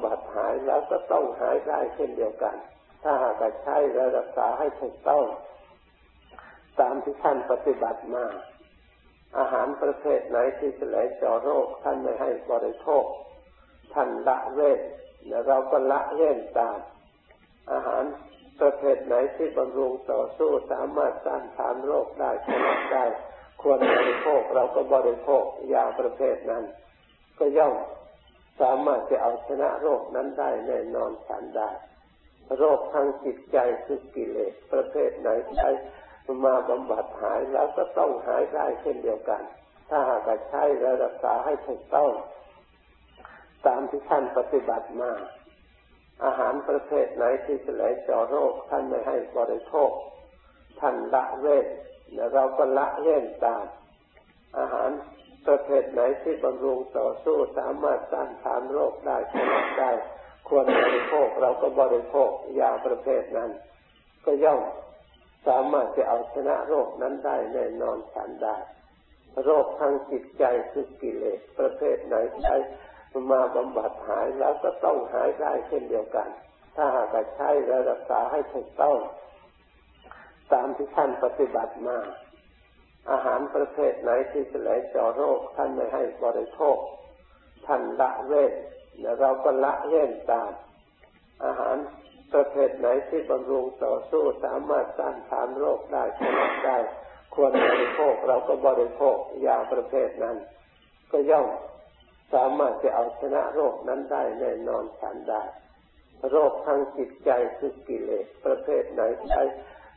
ำบัดหายแล้วก็ต้องหายได้เช่นเดียวกันถ้าหากใช้และรักษาให้ถูกต้องตามที่ท่านปฏิบัติมาอาหารประเภทไหนที่จะไหลเจาะโรคท่านไม่ให้บริโภคท่านละเว้นแล้วเราก็ละเว้นตามอาหารประเภทไหนที่บำรุงต่อสู้สามารถต้านทานโรคได้ชนะได้ควรบริโภคเราก็บริโภคยาประเภทนั้นก็ย่อมสามารถจะเอาชนะโรคนั้นได้แน่นอนทันได้โรคทางจิตใจคือกิเลสประเภทไหนใช้มาบำบัดหายแล้วก็ต้องหายได้เช่นเดียวกันถ้าหากใช้และรักษาให้ถูกต้องตามที่ท่านปฏิบัติมาอาหารประเภทไหนที่จะไหลเจาะโรคท่านไม่ให้บริโภคท่านละเว้นและเราก็ละเว้นตามอาหารประเภทไหนที่บำรุงต่อสู้สามารถต้านทานโรคได้ชนะได้ควรบริโภคเราก็บริโภคยาประเภทนั้นก็ย่อมสามารถจะเอาชนะโรคนั้นได้แน่นอนทันได้โรคทางจิตใจคือกิเลสประเภทไหนใช้มาบำบัดหายแล้วก็ต้องหายได้เช่นเดียวกันถ้าหากใช้และรักษาให้ถูกต้องตามที่ท่านปฏิบัติมาอาหารประเภทไหนที่จะไหลเจาะโรคท่านไม่ให้บริโภคท่านละเว้นและเราก็ละเว้นตามอาหารประเภทไหนที่บำรุงต่อสู้สามารถต้านทานโรคได้ชนะได้ควรบริโภคเราก็บริโภคยาประเภทนั้นก็ย่อมสามารถจะเอาชนะโรคนั้นได้แน่นอนทันได้โรคทางจิตใจคือกิเลสประเภทไหนใช้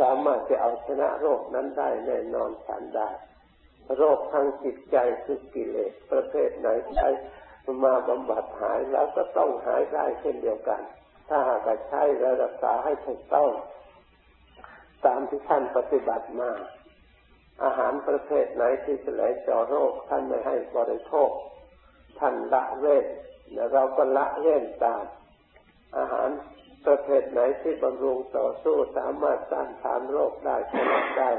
สามารถจะเอาชนะโรคนั้นได้แน่นอนทันได้โรคทางจิตใจคือกิเลสประเภทไหนใช้มาบำบัดหายแล้วก็ต้องหายได้เช่นเดียวกันถ้าหากใช้และรักษาให้ถูกต้องตามที่ท่านปฏิบัติมาอาหารประเภทไหนที่จะไหลเจาะโรคท่านไม่ให้บริโภคท่านละเว้นและเราก็ละเว้นตามอาหารประเภทไหนที่บำรุงต่อสู้สามารถต้านทานโรคได้ชนะได้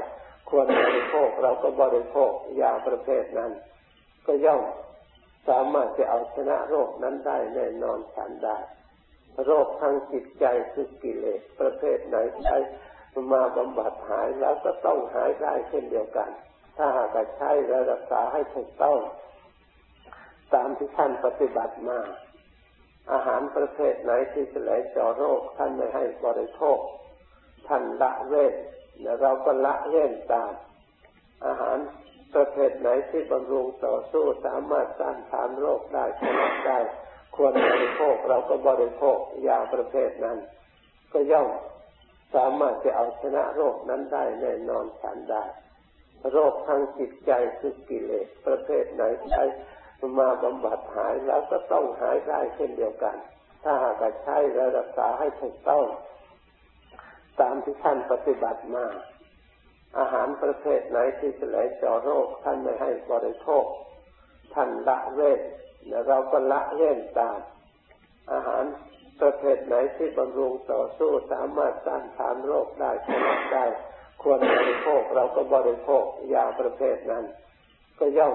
ควรบริโภคเราก็บริโภคยาประเภทนั้นก็ย่อมสามารถจะเอาชนะโรคนั้นได้แน่นอนทันได้โรคทางจิตใจคือกิเลสประเภทไหนใช้มาบำบัดหายแล้วก็ต้องหายได้เช่นเดียวกันถ้าหากใช้และรักษาให้ถูกต้องตามที่ท่านปฏิบัติมาอาหารประเภทไหนที่จะไหลเจาะโรคท่านไม่ให้บริโภคท่านละเว้นและเราก็ละเว้นตามอาหารประเภทไหนที่บำรุงต่อสู้สามารถต้านทานโรคได้ชนะได้ควรบริโภคเราก็บริโภคยาประเภทนั้นก็ย่อมสามารถจะเอาชนะโรคนั้นได้แน่นอนทันได้โรคทางจิตใจคือกิเลสประเภทไหนใช้มาบำบัดหายแล้วก็ต้องหายได้เช่นเดียวกันถ้าหากใช้และรักษาให้ถูกต้องตามที่ท่านปฏิบัติมาอาหารประเภทไหนที่จะไหลเจาะโรคท่านไม่ให้บริโภคท่านละเว้นและเราก็ละเว้นตามอาหารประเภทไหนที่บำรุงต่อสู้สามารถต้านทานโรคได้ชนะได้ควรบริโภคเราก็บริโภคยาประเภทนั้นก็ย่อม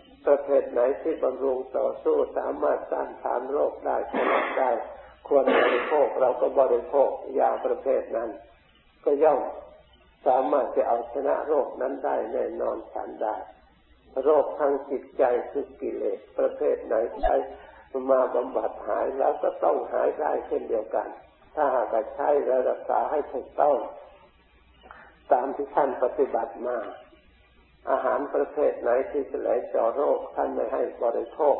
ประเภทไหนที่บำรุงต่อสู้สามารถต้านทานโรคได้ชนะได้ควรบริโภคเราก็บริโภคยาประเภทนั้นก็ย่อมสามารถจะเอาชนะโรคนั้นได้แน่นอนทันได้โรคทางจิตใจคือกิเลสประเภทไหนใช้มาบำบัดหายแล้วก็ต้องหายได้เช่นเดียวกัน ถ้าหากใช้และรักษาให้ถูกต้องตามที่ท่านปฏิบัติมาอาหารประเภทไหนที่จะไหลเจาะโรคท่านไม่ให้บริโภค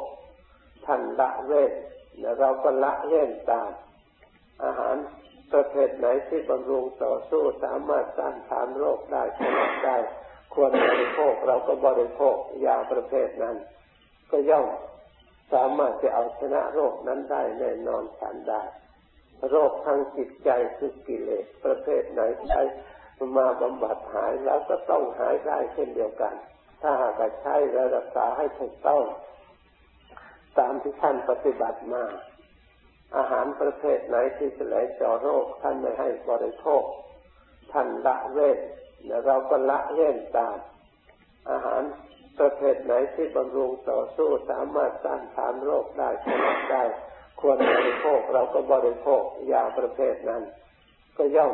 ท่านละเว้นและเราก็ละเว้นตามอาหารประเภทไหนที่บำรุงต่อสู้สามารถต้านทานโรคได้ผลได้ควรบริโภคเราก็บริโภคยาประเภทนั้นก็ย่อมสามารถจะเอาชนะโรคนั้นได้แน่นอนทันได้โรคทางจิตใจคือกิเลสประเภทไหนใช้มาบำบัดหายแล้วก็ต้องหายได้เช่นเดียวกันถ้าหากใช้และรักษาให้ถูกต้องตามที่ท่านปฏิบัติมาอาหารประเภทไหนที่จะไหลเจาะโรคท่านไม่ให้บริโภคท่านละเว้นและเราก็ละเว้นตามอาหารประเภทไหนที่บำรุงต่อสู้สามารถต้านทานโรคได้ผลได้ควรบริโภคเราก็บริโภคยาประเภทนั้นก็ย่อม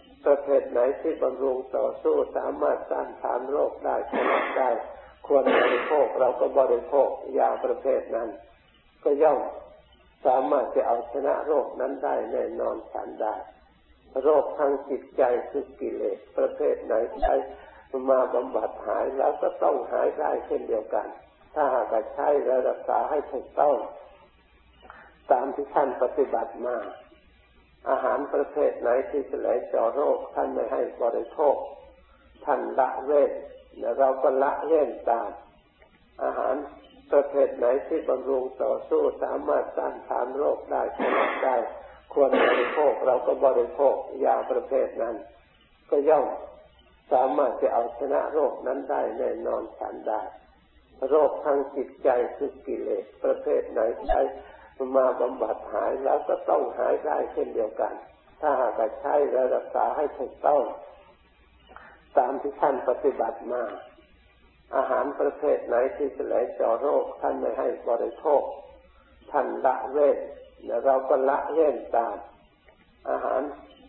ประเภทไหนที่บำรุงต่อสู้สามารถต้านทานโรคได้ผลได้ควรบริโภคเราก็บริโภคยาประเภทนั้นก็ย่อมสามารถจะเอาชนะโรคนั้นได้แน่นอนทันได้โรคทางจิตใจคือกิเลสประเภทไหนใช้มาบำบัดหายแล้วก็ต้องหายได้เช่นเดียวกันถ้าหากใช้และรักษาให้ถูกต้องตามที่ท่านปฏิบัติมาอาหารประเภทไหนที่จะไหลเจาะโรคท่านไม่ให้บริโภคท่านละเว้นและเราก็ละเว้นตามอาหารประเภทไหนที่บำรุงต่อสู้สามารถต้านทานโรคได้ผลได้ควรบริโภคเราก็บริโภคยาประเภทนั้นก็ย่อมสามารถจะเอาชนะโรคนั้นได้แน่นอนทันได้โรคทางจิตใจคือกิเลสประเภทไหนใช้มาบำบัดหายแล้วก็ต้องหายได้เช่นเดียวกันถ้าหากใช้และรักษาให้ถูกต้องตามที่ท่านปฏิบัติมาอาหารประเภทไหนที่จะไหลเจาะโรคท่านไม่ให้บริโภคท่านละเว้นและเราก็ละเว้นตามอาหาร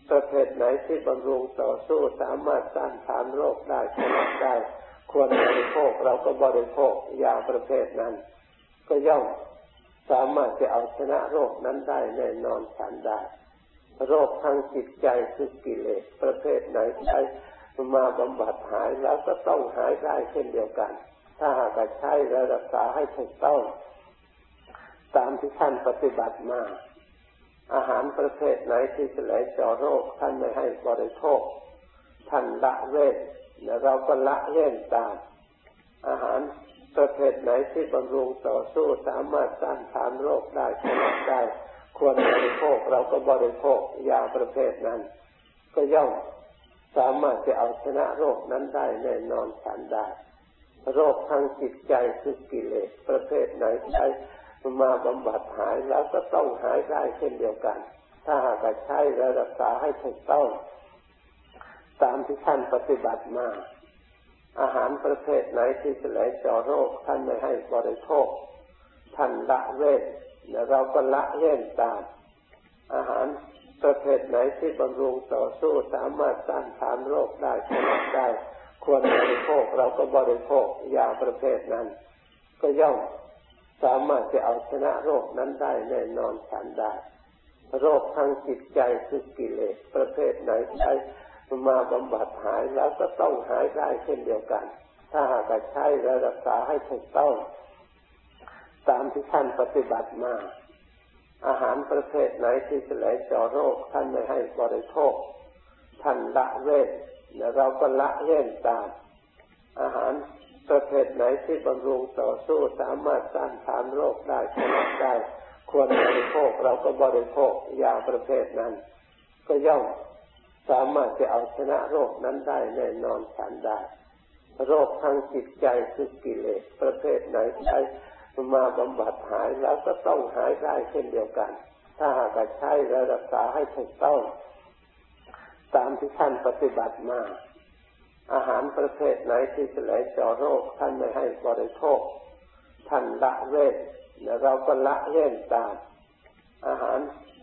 ประเภทไหนที่บำรุงต่อสู้สามารถต้านทานโรคได้ผลได้ควรบริโภคเราก็บริโภคยาประเภทนั้นก็ย่อมสามารถจะเอาชนะโรคนั้นได้แน่นอนทันได้โรคทางจิตใจคือกิเลสประเภทไหนใช้มาบำบัดหายแล้วก็ต้องหายได้เช่นเดียวกันถ้าหากใช้และรักษาให้ถูกต้องตามที่ท่านปฏิบัติมาอาหารประเภทไหนที่จะไหลเจาะโรคท่านไม่ให้บริโภคท่านละเว้นและเราก็ละเว้นตามอาหารประเภทไหนที่บำรุงต่อสู้สามารถต้านทานโรคได้ผลได้ควรบริโภคเราก็บริโภคยาประเภทนั้นก็ย่อมสามารถจะเอาชนะโรคนั้นได้แน่นอนทันได้โรคทางจิตใจคือกิเลสประเภทไหนใช้มาบำบัดหายแล้วก็ต้องหายได้เช่นเดียวกันถ้าหากใช้และรักษาให้ถูกต้องตามที่ท่านปฏิบัติมาอาหารประเภทไหนที่จะไหลเจาะโรคท่านไม่ให้บริโภคท่านละเว้นและเราก็ละเว้นตามอาหารประเภทไหนที่บำรุงต่อสู้สามารถต้านทานโรคได้ผลได้ควรบริโภคเราก็บริโภคยาประเภทนั้นก็ย่อมสามารถจะเอาชนะโรคนั้นได้แน่นอนทันได้โรคทางจิตใจคือกิเลสประเภทไหนใช้มาบำบัดหายแล้วก็ต้องหายได้เช่นเดียวกันถ้าหากใช้และรักษาให้ถูกต้องตามที่ท่านปฏิบัติมาอาหารประเภทไหนที่จะไหลเจาะโรคท่านไม่ให้บริโภคท่านละเว้นและเราก็ละเว้นตามอาหารประเภทไหนที่บำรุงต่อสู้สามารถต้านทานโรคได้ผลได้ควรบริโภคเราก็บริโภคยาประเภทนั้นก็ย่อมสามารถจะเอาชนะโรคนั้นได้แน่นอนทันได้โรคทางจิตใจคือกิเลสประเภทไหนใช้มาบำบัดหายแล้วก็ต้องหายได้เช่นเดียวกันถ้าหากใช้และรักษาให้ถูกต้อง ตามที่ท่านปฏิบัติมาอาหารประเภทไหนที่จะไหลเจาะโรคท่านไม่ให้บริโภคท่านละเว้นและเราก็ละเว้นตามอาหาร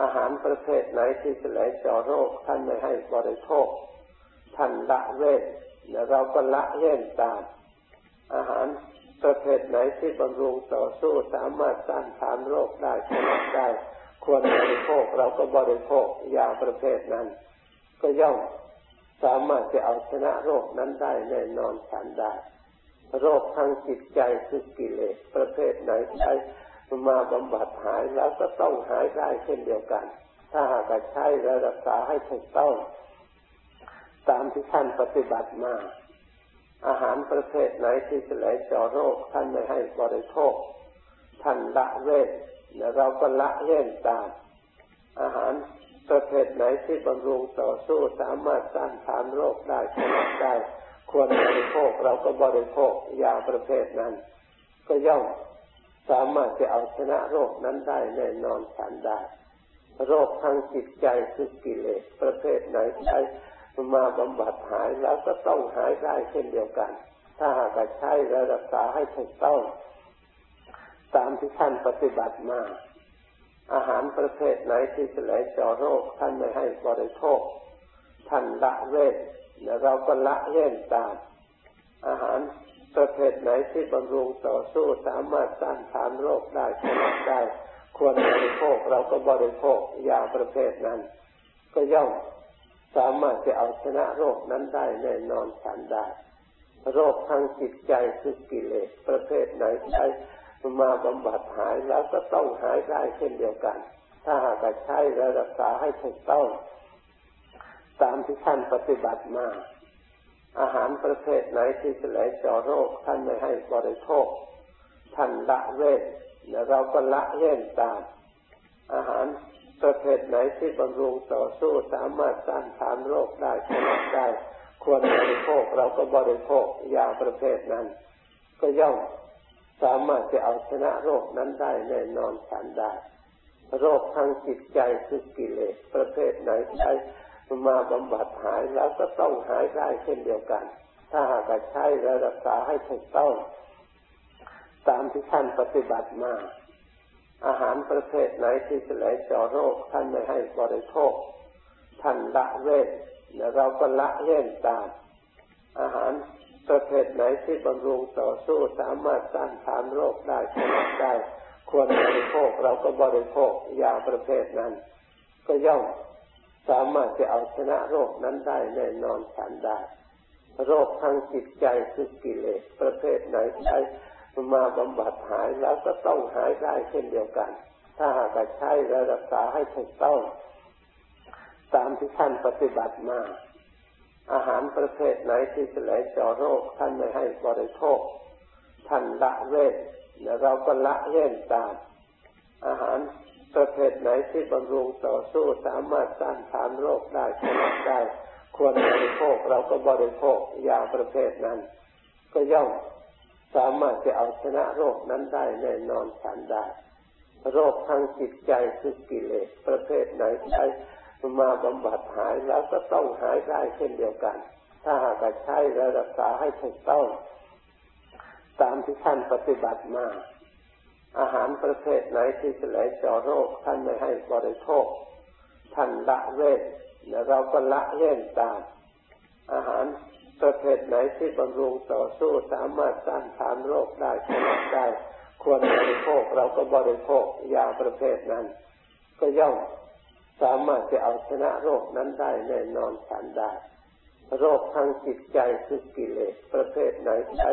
อาหารประเภทไหนที่จะไหลเจาะโรคท่านไม่ให้บริโภคท่านละเว้นและเราก็ละเว้นตามอาหารประเภทไหนที่บำรุงต่อสู้สามารถต้านทานโรคได้ผลได้ควรบริโภคเราก็บริโภคยาประเภทนั้นก็ย่อมสามารถจะเอาชนะโรคนั้นได้แน่นอนทันได้โรคทางจิตใจคือกิเลสประเภทไหนใช้มาบำบัดหายแล้วก็ต้องหายได้เช่นเดียวกันถ้าหากใช้และรักษาให้ถูกต้องตามที่ท่านปฏิบัติมาอาหารประเภทไหนที่จะไหลเจาะโรคท่านไม่ให้บริโภคท่านละเว้นและเราก็ละเว้นตามอาหารประเภทไหนที่บำรุงต่อสู้สามารถต้านทานโรคได้ผลได้ควรบริโภคเราก็บริโภคยาประเภทนั้นก็ย่อมสามารถจะเอาชนะโรคนั้นได้แน่นอนทันได้โรคทางจิตใจคือกิเลสประเภทไหนใช้มาบำบัดหายแล้วก็ต้องหายได้เช่นเดียวกันถ้าหากใช้และรักษาให้ถูกต้องตามที่ท่านปฏิบัติมาอาหารประเภทไหนที่จะไหลเจาะโรคท่านไม่ให้บริโภคท่านละเว้นและเราก็ละเว้นตามอาหารประเภทไหนที่บำรุงต่อสู้สามารถต้านทานโรคได้ผลได้ควรบริโภคเราก็บริโภคยาประเภทนั้นก็ย่อมสามารถจะเอาชนะโรคนั้นได้แน่นอนทันได้โรคทางจิตใจคือกิเลสประเภทไหนใช้มาบำบัดหายแล้วก็ต้องหายได้เช่นเดียวกันถ้าหากใช้และรักษาให้ถูกต้องตามที่ท่านปฏิบัติมาอาหารประเภทไหนที่จะไหลเจาะโรคท่านไม่ให้บริโภคท่านละเว้นและเราก็ละเว้นตามอาหารประเภทไหนที่บำรุงต่อสู้สามารถต้านทานโรคได้ผลได้ควรบริโภคเราก็บริโภคยาประเภทนั้นก็ย่อมสามารถจะเอาชนะโรคนั้นได้แน่นอนทันได้โรคทางจิตใจคือกิเลสประเภทไหนใช้มาบำบัดหายแล้วก็ต้องหายได้เช่นเดียวกันถ้าหากใช้และรักษาให้ถูกต้องตามที่ท่านปฏิบัติมาอาหารประเภทไหนที่จะไหลเจาะโรคท่านไม่ให้บริโภคท่านละเว้นและเราก็ละเว้นตามอาหารประเภทไหนที่บำรุงต่อสู้สามารถต้านทานโรคได้ผลได้ควรบริโภคเราก็บริโภคยาประเภทนั้นก็ย่อมสามารถจะเอาชนะโรคนั้นได้แน่นอนทันได้โรคทางจิตใจคือกิเลสประเภทไหนใช้มาบำบัดหายแล้วก็ต้องหายได้เช่นเดียวกันถ้าหากใช้และรักษาให้ถูกต้องตามที่ท่านปฏิบัติมาอาหารประเภทไหนที่จะไหลเจาะโรคท่านไม่ให้บริโภคท่านละเว้นและเราก็ละเว้นตามอาหารประเภทไหนที่บำรุงต่อสู้สามารถต้านทานโรคได้ผลได้ควรบริโภคเราก็บริโภคยาประเภทนั้นก็ย่อมสามารถจะเอาชนะโรคนั้นได้แน่นอนทันได้โรคทางจิตใจคือกิเลสประเภทไหนใช้มาบำบัดหายแล้วก็ต้องหายได้เช่นเดียวกันถ้าหากใช้และรักษาให้ถูกต้องตามที่ท่านปฏิบัติมาอาหารประเภทไหนที่จะไหลเจาะโรคท่านไม่ให้บริโภคท่านละเว้นและเราก็ละเว้นตามอาหารประเภทไหนที่บำรุงต่อสู้สามารถต้านทานโรคได้ผลได้ควรบริโภคเราก็บริโภคยาประเภทนั้นก็ย่อมสามารถจะเอาชนะโรคนั้นได้แน่นอนทันได้โรคทางจิตใจคือกิเลสประเภทไหนใช้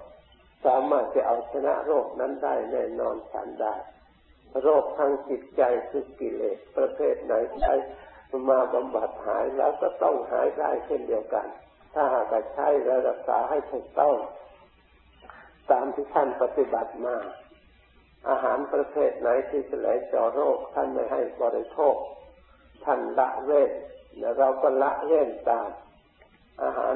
สามารถจะเอาชนะโรคนั้นได้แน่นอนทันได้โรคทางจิตใจคือกิเลสประเภทไหนใช้มาบำบัดหายแล้วก็ต้องหายได้เช่นเดียวกันถ้าหากใช้และรักษาให้ถูกต้องตามที่ท่านปฏิบัติมาอาหารประเภทไหนที่จะไหลเจาะโรคท่านไม่ให้บริโภคท่านละเว้นและเราก็ละเว้นตามอาหาร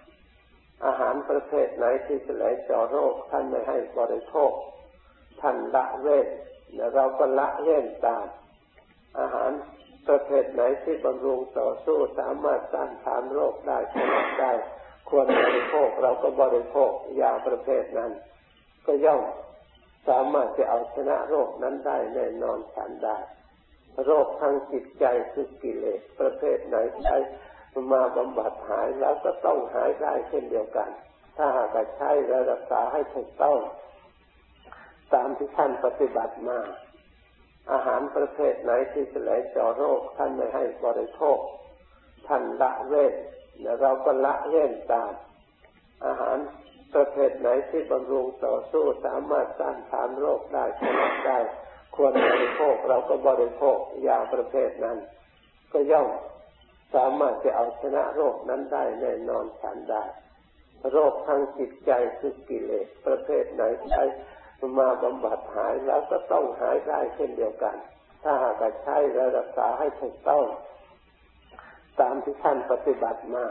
อาหารประเภทไหนที่จะไหลเจาะโรคท่านไม่ให้บริโภคท่านละเว้นและเราก็ละเว้นตามอาหารประเภทไหนที่บำรุงต่อสู้สามารถต้านทานโรคได้ชนะได้ควรบริโภคเราก็บริโภคยาประเภทนั้นก็ย่อมสามารถจะเอาชนะโรคนั้นได้แน่นอนทันได้โรคทางจิตใจคือกิเลสประเภทไหนใช้มาบำบัดหายแล้วก็ต้องหายได้เช่นเดียวกันถ้าหากใช้และรักษาให้ถูกต้องตามที่ท่านปฏิบัติมาอาหารประเภทไหนที่จะไหลเจาะโรคท่านไม่ให้บริโภคท่านละเว้นและเราก็ละเว้นตามอาหารประเภทไหนที่บำรุงต่อสู้สามารถต้านทานโรคได้ชนะได้ควรบริโภคเราก็บริโภคยาประเภทนั้นก็ย่อมสามารถจะเอาชนะโรคนั้นได้แน่นอนทันได้โรคทางจิตใจคือกิเลสประเภทไหนใช้มาบำบัดหายแล้วก็ต้องหายได้เช่นเดียวกันถ้าหากใช้และรักษาให้ถูกต้องตามที่ท่านปฏิบัติมา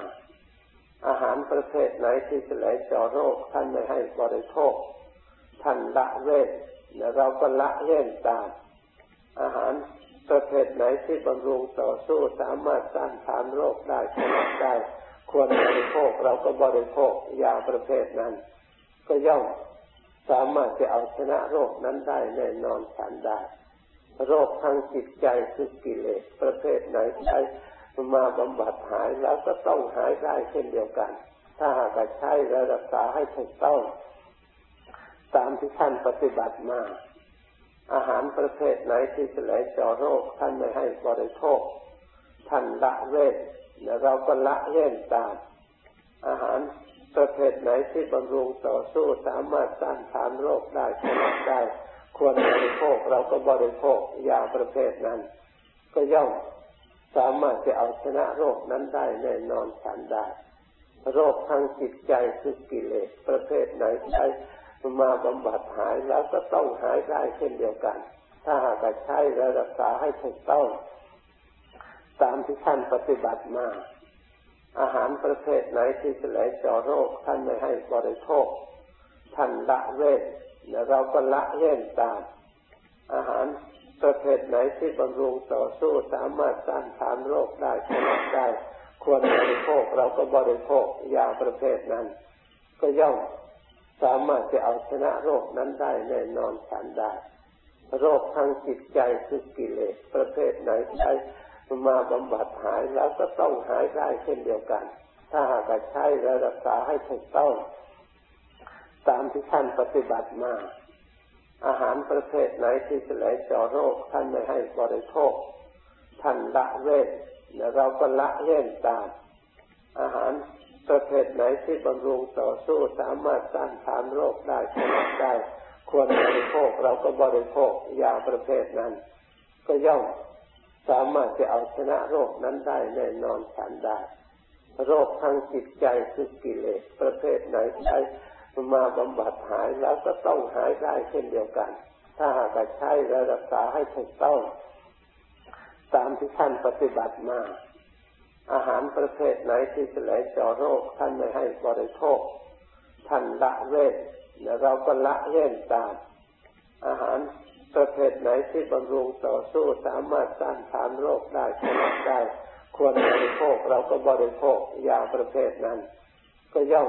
อาหารประเภทไหนที่จะไหลเจาะโรคท่านไม่ให้บริโภคท่านละเว้นและเราก็ละเว้นตามอาหารประเภทไหนที่บำรุงต่อสู้สามารถต้านทานโรคได้ชนะได้ควรบริโภคเราก็บริโภคยาประเภทนั้นก็ย่อมสามารถจะเอาชนะโรคนั้นได้แน่นอนทันได้โรคทางจิตใจคือกิเลสประเภทไหนใช้มาบำบัดหายแล้วก็ต้องหายได้เช่นเดียวกันถ้าหากใช้และรักษาให้ถูกต้องตามที่ท่านปฏิบัติมาอาหารประเภทไหนที่จะไหลเจาะโรคท่านไม่ให้บริโภคท่านละเว้นและเราก็ละเว้นตามอาหารประเภทไหนที่บำรุงต่อสู้สามารถต้านทานโรคได้ชนะได้ควรบริโภคเราก็บริโภคยาประเภทนั้นก็ย่อมสามารถจะเอาชนะโรคนั้นได้แน่นอนทันได้โรคทางจิตใจคือกิเลสประเภทไหนใช้มาบำบัดหายแล้วก็ต้องหายได้เช่นเดียวกันถ้าหากใช้และรักษาให้ถูกต้องตามที่ท่านปฏิบัติมาอาหารประเภทไหนที่จะไหลเจาะโรคท่านไม่ให้บริโภคท่านละเว้นและเราก็ละเว้นตามอาหารประเภทไหนที่บำรุงต่อสู้สามารถต้านทานโรคได้ชนะได้ควรบริโภคเราก็บริโภคยาประเภทนั้นก็ย่อมสามารถจะเอาชนะโรคนั้นได้แน่นอนทันได้โรคทางจิตใจคือกิเลสประเภทไหนใช้มาบำบัดหายแล้วก็ต้องหายได้เช่นเดียวกันถ้าหากใช้และรักษาให้ถูกต้องตามที่ท่านปฏิบัติมาอาหารประเภทไหนที่จะไหลเจาะโรคท่านไม่ให้บริโภคท่านละเว้นและเราก็ละเว้นตามอาหารประเภทไหนที่บำรุงต่อสู้สามารถต้านทานโรคได้ชนะได้ควรบริโภคเราก็บริโภคยาประเภทนั้นก็ย่อมสามารถจะเอาชนะโรคนั้นได้แน่นอนทันได้โรคทางจิตใจคือกิเลสประเภทไหนใช้มาบำบัดหายแล้วก็ต้องหายได้เช่นเดียวกันถ้าหากใช้และรักษาให้ถูกต้องตามที่ท่านปฏิบัติมาอาหารประเภทไหนที่จะไหลเจาะโรคท่านไม่ให้บริโภค ท่านละเว้นแล้วเราก็ละเว้นตามอาหารประเภทไหนที่บำรุงต่อสู้สามารถต้านทานโรคได้ผลได้ควรบริโภคเราก็บริโภคยาประเภทนั้นก็ย่อม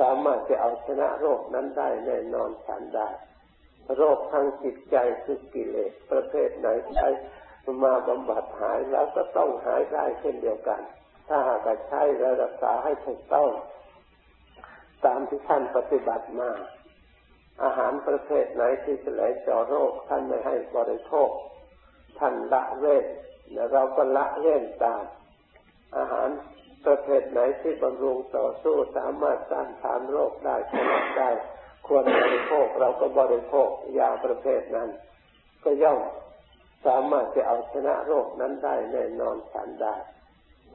สามารถจะเอาชนะโรคนั้นได้แน่นอนทันได้โรคทางจิตใจคือกิเลสประเภทไหนใช้มาบำบัดหายแล้วก็ต้องหายได้เช่นเดียวกันถ้าหากใช้และรักษาให้ถูกต้องตามที่ท่านปฏิบัติมาอาหารประเภทไหนที่จะไหลเจาะโรคท่านไม่ให้บริโภคท่านละเว้นและเราก็ละเว้นตามอาหารประเภทไหนที่บำรุงต่อสู้สามารถต้านทานโรคได้ผลได้ควรบริโภคเราก็บริโภคยาประเภทนั้นก็ย่อมสามารถจะเอาชนะโรคนั้นได้แน่นอนทันได้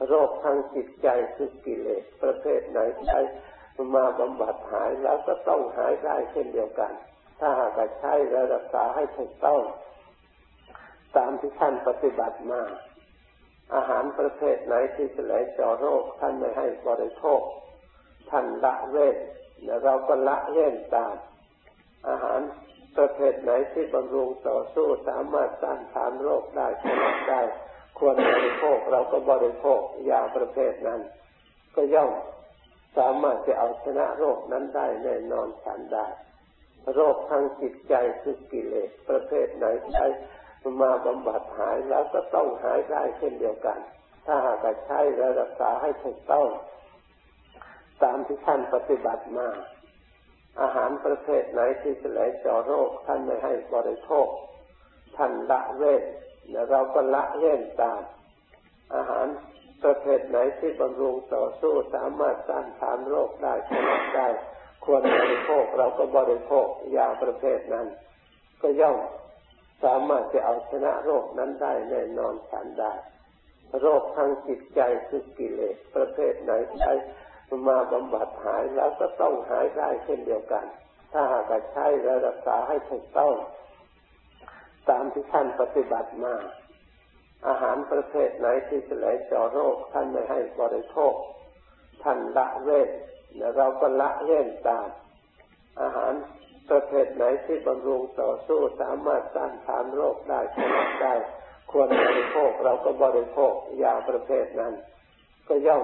โรคทางจิตใจคือกิเลสประเภทไหนใช้มาบำบัดหายแล้วก็ต้องหายได้เช่นเดียวกันถ้าหากใช้และรักษาให้ถูกต้องตามที่ท่านปฏิบัติมาอาหารประเภทไหนที่จะไหลเจาะโรคท่านไม่ให้บริโภคท่านละเว้นและเราก็ละเว้นตามอาหารประเภทไหนที่บำรุงต่อสู้สามารถต้านทานโรคได้ผลได้ควรบริโภคเราก็บริโภคยาประเภทนั้นก็ย่อมสามารถจะเอาชนะโรคนั้นได้แน่นอนทันได้โรคทางจิตใจคือกิเลสประเภทไหนใช้มาบำบัดหายแล้วก็ต้องหายได้เช่นเดียวกันถ้าหากใช้และรักษาให้ถูกต้องตามที่ท่านปฏิบัติมาอาหารประเภทไหนที่จะไหลเจาะโรคท่านไม่ให้บริโภคท่านละเว้นและเราก็ละเว้นตามอาหารประเภทไหนที่บำรุงต่อสู้สามารถต้านทานโรคได้ผลได้ควรบริโภคเราก็บริโภคยาประเภทนั้นก็ย่อมสามารถจะเอาชนะโรคนั้นได้แน่นอนทันได้โรคทางจิตใจคือกิเลสประเภทไหนใช้มาบำบัดหายแล้วก็ต้องหายได้เช่นเดียวกันถ้าหากใช้และรักษาให้ถูกต้องตามที่ท่านปฏิบัติมาอาหารประเภทไหนที่จะไหลเจาะโรคท่านไม่ให้บริโภคท่านละเว้นและเราก็ละเว้นตามอาหารประเภทไหนที่บำรุงต่อสู้สามารถต้านทานโรคได้ผลได้ควรบริโภคเราก็บริโภคยาประเภทนั้นก็ย่อม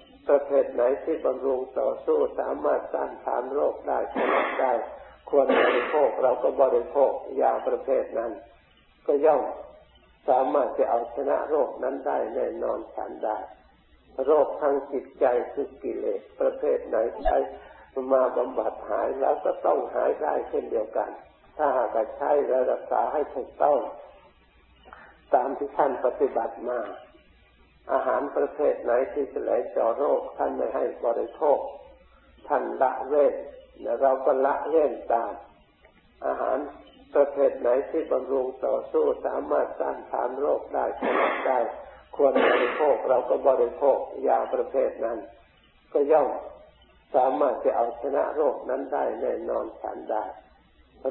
ประเภทไหนที่บำรุงต่อสู้สามารถต้านทานโรคได้ผลได้ควรบริโภคเราก็บริโภคยาประเภทนั้นก็ย่อมสามารถจะเอาชนะโรคนั้นได้แน่นอนทันได้โรคทางจิตใจคือกิเลสประเภทไหนใช้มาบำบัดหายแล้วก็ต้องหายได้เช่นเดียวกันถ้าหากใช้และรักษาให้ถูกต้องตามที่ท่านปฏิบัติมาอาหารประเภทไหนที่จะไหลเจาะโรคท่านไม่ให้บริโภคท่านละเว้นและเราก็ละเว้นตามอาหารประเภทไหนที่บำรุงต่อสู้สามารถต้านทานโรคได้ผลได้ควรบริโภคเราก็บริโภคยาประเภทนั้นก็ย่อมสามารถจะเอาชนะโรคนั้นได้แน่นอนทันได้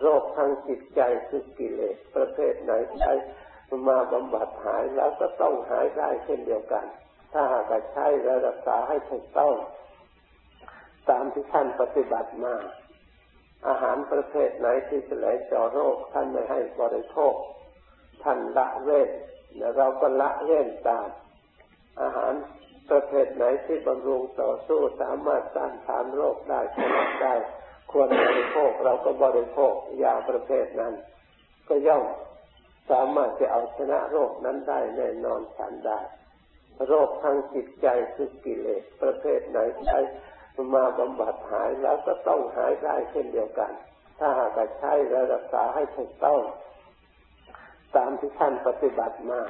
โรคทางจิตใจคือกิเลสประเภทไหนใช้มาบำบัดหายแล้วก็ต้องหายได้เช่นเดียวกันถ้าหากใช้และรักษาให้ถูกต้องตามที่ท่านปฏิบัติมาอาหารประเภทไหนที่จะไหลเจาะโรคท่านไม่ให้บริโภคท่านละเว้นและเราก็ละเว้นตามอาหารประเภทไหนที่บำรุงต่อสู้สามารถต้านทานโรคได้ผลได้ควรบริโภคเราก็บริโภคยาประเภทนั้นก็ย่อมสามารถจะเอาชนะโรคนั้นได้แน่นอนทันได้โรคทางจิตใจคือกิเลสประเภทไหนใช้มาบำบัดหายแล้วก็ต้องหายได้เช่นเดียวกันถ้าหากใช้และรักษาให้ถูกต้องตามที่ท่านปฏิบัติมา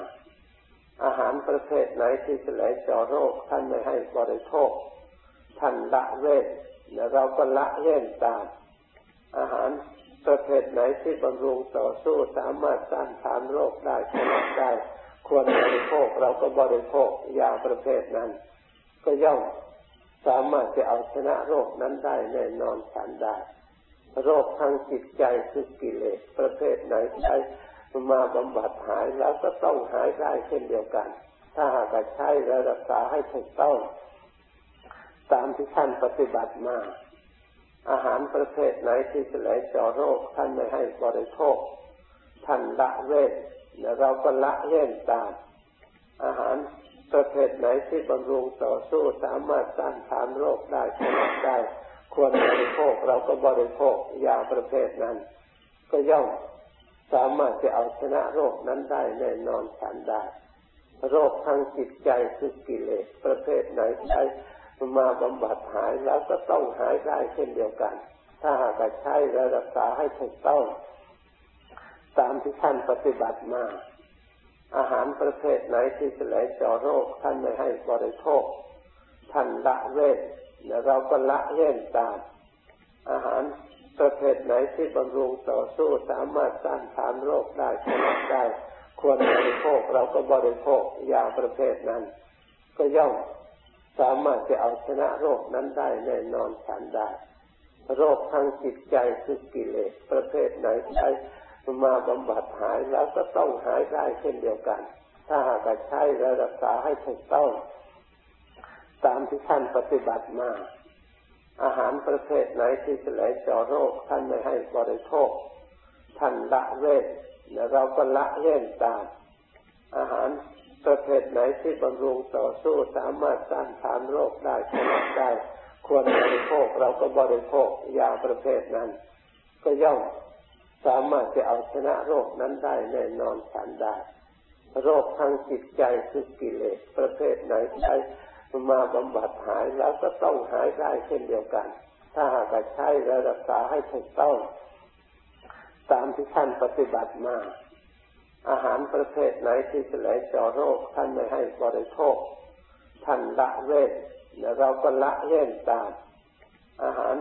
อาหารประเภทไหนที่จะไหลเจาะโรคท่านไม่ให้บริโภคท่านละเว้นและเราก็ละเว้นตามอาหาร ประเภทไหนที่บำรุงต่อสู้สามารถต้านทานโรคได้ชนะได้ควรบริโภคเราก็บริโภคยาประเภทนั้นก็ย่อมสามารถจะเอาชนะโรคนั้นได้แน่นอนทันได้โรคทางจิตใจคือกิเลสประเภทไหนใช้มาบำบัดหายแล้วก็ต้องหายได้เช่นเดียวกันถ้าหากใช้รักษาให้ถูกต้องตามที่ท่านปฏิบัติมาอาหารประเภทไหนที่จะไหลเจาะโรคท่านไม่ให้บริโภคท่านละเว้นและเราก็ละเว้นตามอาหารประเภทไหนที่บำรุงต่อสู้สามารถต้านทานโรคได้ชนะได้ควรบริโภคเราก็บริโภคยาประเภทนั้นก็ย่อมสามารถจะเอาชนะโรคนั้นได้แน่นอนทันได้โรคทางจิตใจคือกิเลสประเภทไหนใช้มาบำบัดหายแล้วก็ต้องหายได้เช่นเดียวกันถ้าหากใช้รักษาให้ถูกต้องตามที่ท่านปฏิบัติมาอาหารประเภทไหนที่จะไหลเจาะโรคท่านไม่ให้บริโภคท่านละเว้นและเราก็ละเว้นตามอาหารประเภทไหนที่บำรุงต่อสู้สามารถต้านทานโรคได้ชนะได้ควรบริโภคเราก็บริโภคยาประเภทนั้นก็ย่อมสามารถจะเอาชนะโรคนั้นได้แน่นอนทันได้โรคทางจิตใจคือกิเลสประเภทไหนใช้มาบำบัดหายแล้วก็ต้องหายได้เช่นเดียวกันถ้าหากใช้รักษาให้ถูกต้องตามที่ท่านปฏิบัติมาอาหารประเภทไหนที่จะไหลเจาะโรคท่านไม่ให้บริโภคท่านละเว้นและเราก็ละเว้นตามอาหารประเภทไหนที่บำรุงต่อสู้สามารถต้านทานโรคได้ชนะได้ควรบริโภคเราก็บริโภคยาประเภทนั้นก็ย่อมสามารถจะเอาชนะโรคนั้นได้แน่นอนทันได้โรคทางจิตใจคือกิเลสประเภทไหนใช้มาบำบัดหายแล้วก็ต้องหายได้เช่นเดียวกันถ้าหากใช้รักษาให้ถูกต้องตามที่ท่านปฏิบัติมาอาหารประเภทไหนที่จะไหลเจาะโรคท่านไม่ให้บริโภคท่านละเว้นและเราก็ละเว้นตามอาหาร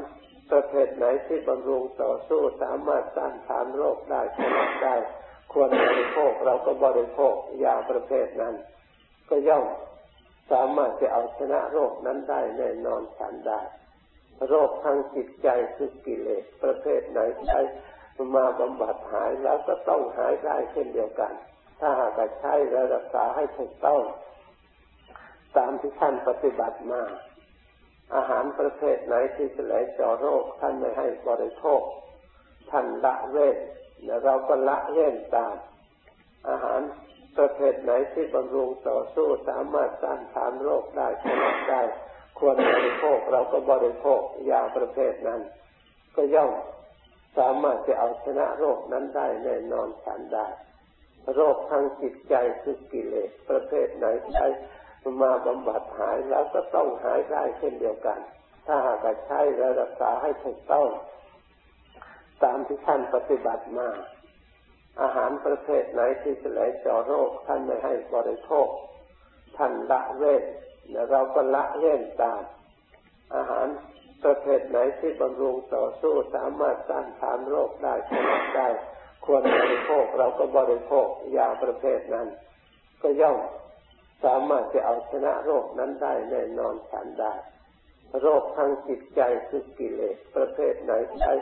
ประเภทไหนที่บำรุงต่อสู้สามารถต้านทานโรคได้ชนะได้ควรบริโภคเราก็บริโภคยาประเภทนั้นก็ย่อมสามารถจะเอาชนะโรคนั้นได้แน่นอนทันได้โรคทางจิตใจคือกิเลสประเภทไหนใช้มาบำบัดหายแล้วก็ต้องหายได้เช่นเดียวกันถ้าหากใช้รักษาให้ถูกต้องตามที่ท่านปฏิบัติมาอาหารประเภทไหนที่จะไหลเจาะโรคท่านไม่ให้บริโภคท่านละเว้นและเราก็ละเว้นตามอาหารประเภทไหนที่บำรุงต่อสู้สามารถต้านทานโรคได้ชนะได้ควรบริโภคเราก็บริโภคยาประเภทนั้นก็ย่อมสามารถจะเอาชนะโรคนั้นได้แน่นอนทันได้โรคทางจิตใจคือกิเลสประเภทไหนใช้มาบำบัดหายแล้วก็ต้องหายได้เช่นเดียวกันถ้าหากใช้รักษาให้ถูกต้องตามที่ท่านปฏิบัติมาอาหารประเภทไหนที่จะไหลเจาะโรคท่านไม่ให้บริโภคท่านละเว้นและเราก็ละเว้นตามอาหารประเภทไหนที่บำรุงต่อสู้สามารถต้านทานโรคได้ชนะได้ควรบริโภคเราก็บริโภคยาประเภทนั้นก็ย่อมสามารถจะเอาชนะโรคนั้นได้แน่นอนทันได้โรคทางจิตใจคือกิเลสประเภทไหนใช้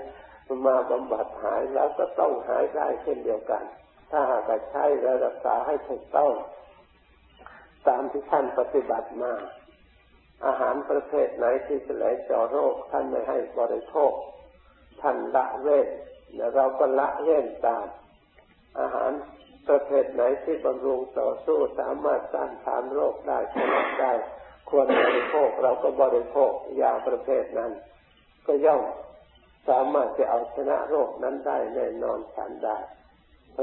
มาบำบัดหายแล้วก็ต้องหายได้เช่นเดียวกันถ้าหากใช้รักษาให้ถูกต้องตามที่ท่านปฏิบัติมาอาหารประเภทไหนที่จะไหลเจาะโรคท่านไม่ให้บริโภคท่านละเว้นและเราก็ละเว้นตามอาหารประเภทไหนที่บำรุงต่อสู้สามารถต้านทานโรคได้ชนะได้ควรบริโภคเราก็บริโภคยาประเภทนั้นก็ย่อมสามารถจะเอาชนะโรคนั้นได้แน่นอนทันได้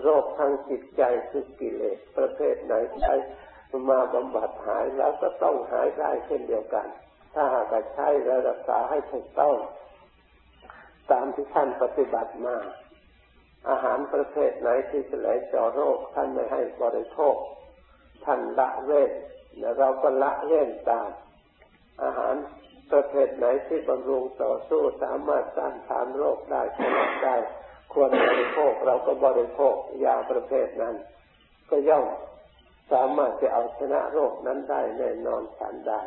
โรคทางจิตใจคือกิเลสประเภทไหนใช้มาบำบัดหายแล้วก็ต้องหายได้เช่นเดียวกันถ้าหากใช้รักษาให้ถูกต้องตามที่ท่านปฏิบัติมาอาหารประเภทไหนที่จะไหลเจาะโรคท่านไม่ให้บริโภคท่านละเว้นและเราก็ละเว้นตามอาหารประเภทไหนที่บำรุงต่อสู้สามารถต้านทานโรคได้ชนะได้ ควรบริโภคเราก็บริโภคยาประเภทนั้นก็ย่อมสามารถจะเอาชนะโรคนั้นได้แน่นอนทันได้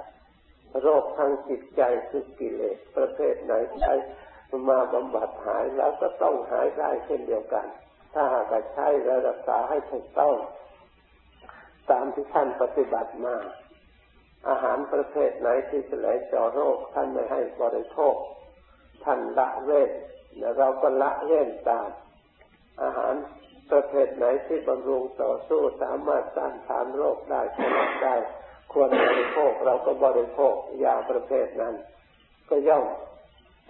โรคทางจิตใจคือกิเลสประเภทไหนใช้มาบำบัดหายแล้วก็ต้องหายได้เช่นเดียวกันถ้าหากใช้และรักษาให้ถูกต้องตามที่ท่านปฏิบัติมาอาหารประเภทไหนที่จะไหลเจาะโรคท่านไม่ให้บริโภคท่านละเว้นและเราก็ละเว้นตามอาหารประเภทไหนที่บำรุงต่อสู้สามารถต้านทานโรคได้ชนะได้ควรบริโภคเราก็บริโภคยาประเภทนั้นก็ย่อม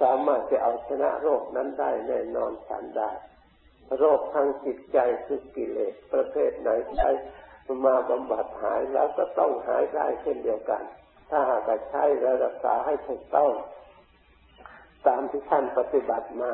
สามารถจะเอาชนะโรคนั้นได้แน่นอนทันได้โรคทางจิตใจคือกิเลสประเภทไหนใช้มาบำบัดหายแล้วก็ต้องหายได้เช่นเดียวกันถ้าหากใช้และรักษาให้ถูกต้องตามที่ท่านปฏิบัติมา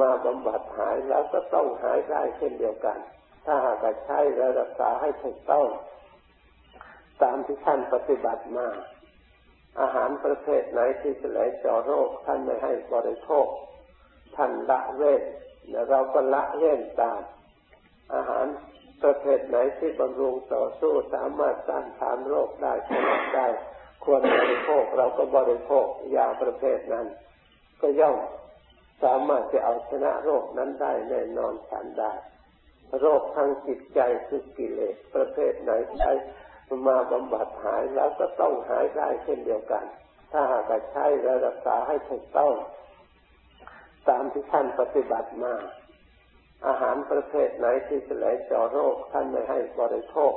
มาบำบัดหายแล้วก็ต้องหายได้เช่นเดียวกันถ้าหากใช้และรักษาให้ถูกต้องตามที่ท่านปฏิบัติมาอาหารประเภทไหนที่จะไหลเจาะโรคท่านไม่ให้บริโภคท่านละเว้นและเราก็ละเว้นตามอาหารประเภทไหนที่บำรุงต่อสู้สามารถต้านทานโรคได้ชนะได้ควรบริโภคเราก็บริโภคยาประเภทนั้นก็ย่อมสามารถจะเอาชนะโรคนั้นได้แน่นอนทันได้โรคทางจิตใจคือกิเลสประเภทไหนใช้มาบำบัดหายแล้วก็ต้องหายได้เช่นเดียวกันถ้าหากใช้และรักษาให้ถูกต้องตามที่ท่านปฏิบัติมาอาหารประเภทไหนที่จะไหลเจาะโรคท่านไม่ให้บริโภค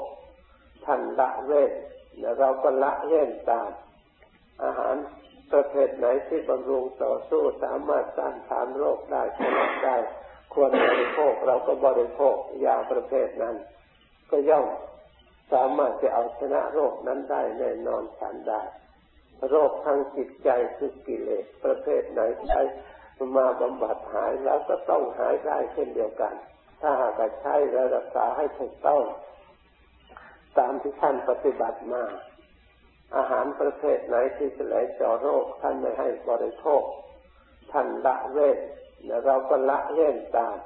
ท่านละเว้นและเราก็ละเว้นตามอาหารประเภทไหนที่บำรุงต่อสู้สามารถต้านทานโรคได้ชนะได้ควรบริโภคเราก็บริโภคยาประเภทนั้นก็ย่อมสามารถจะเอาชนะโรคนั้นได้แน่นอนทันได้โรคทางจิตใจคือกิเลสประเภทไหนใช้มาบำบัดหายแล้วก็ต้องหายได้เช่นเดียวกันถ้าหากใช้และรักษาให้ถูกต้องตามที่ท่านปฏิบัติมาอาหารประเภทไหนที่จะไหลเจาะโรคท่านไม่ให้บริโภคท่านละเว้นและเราก็ละเว้นตาม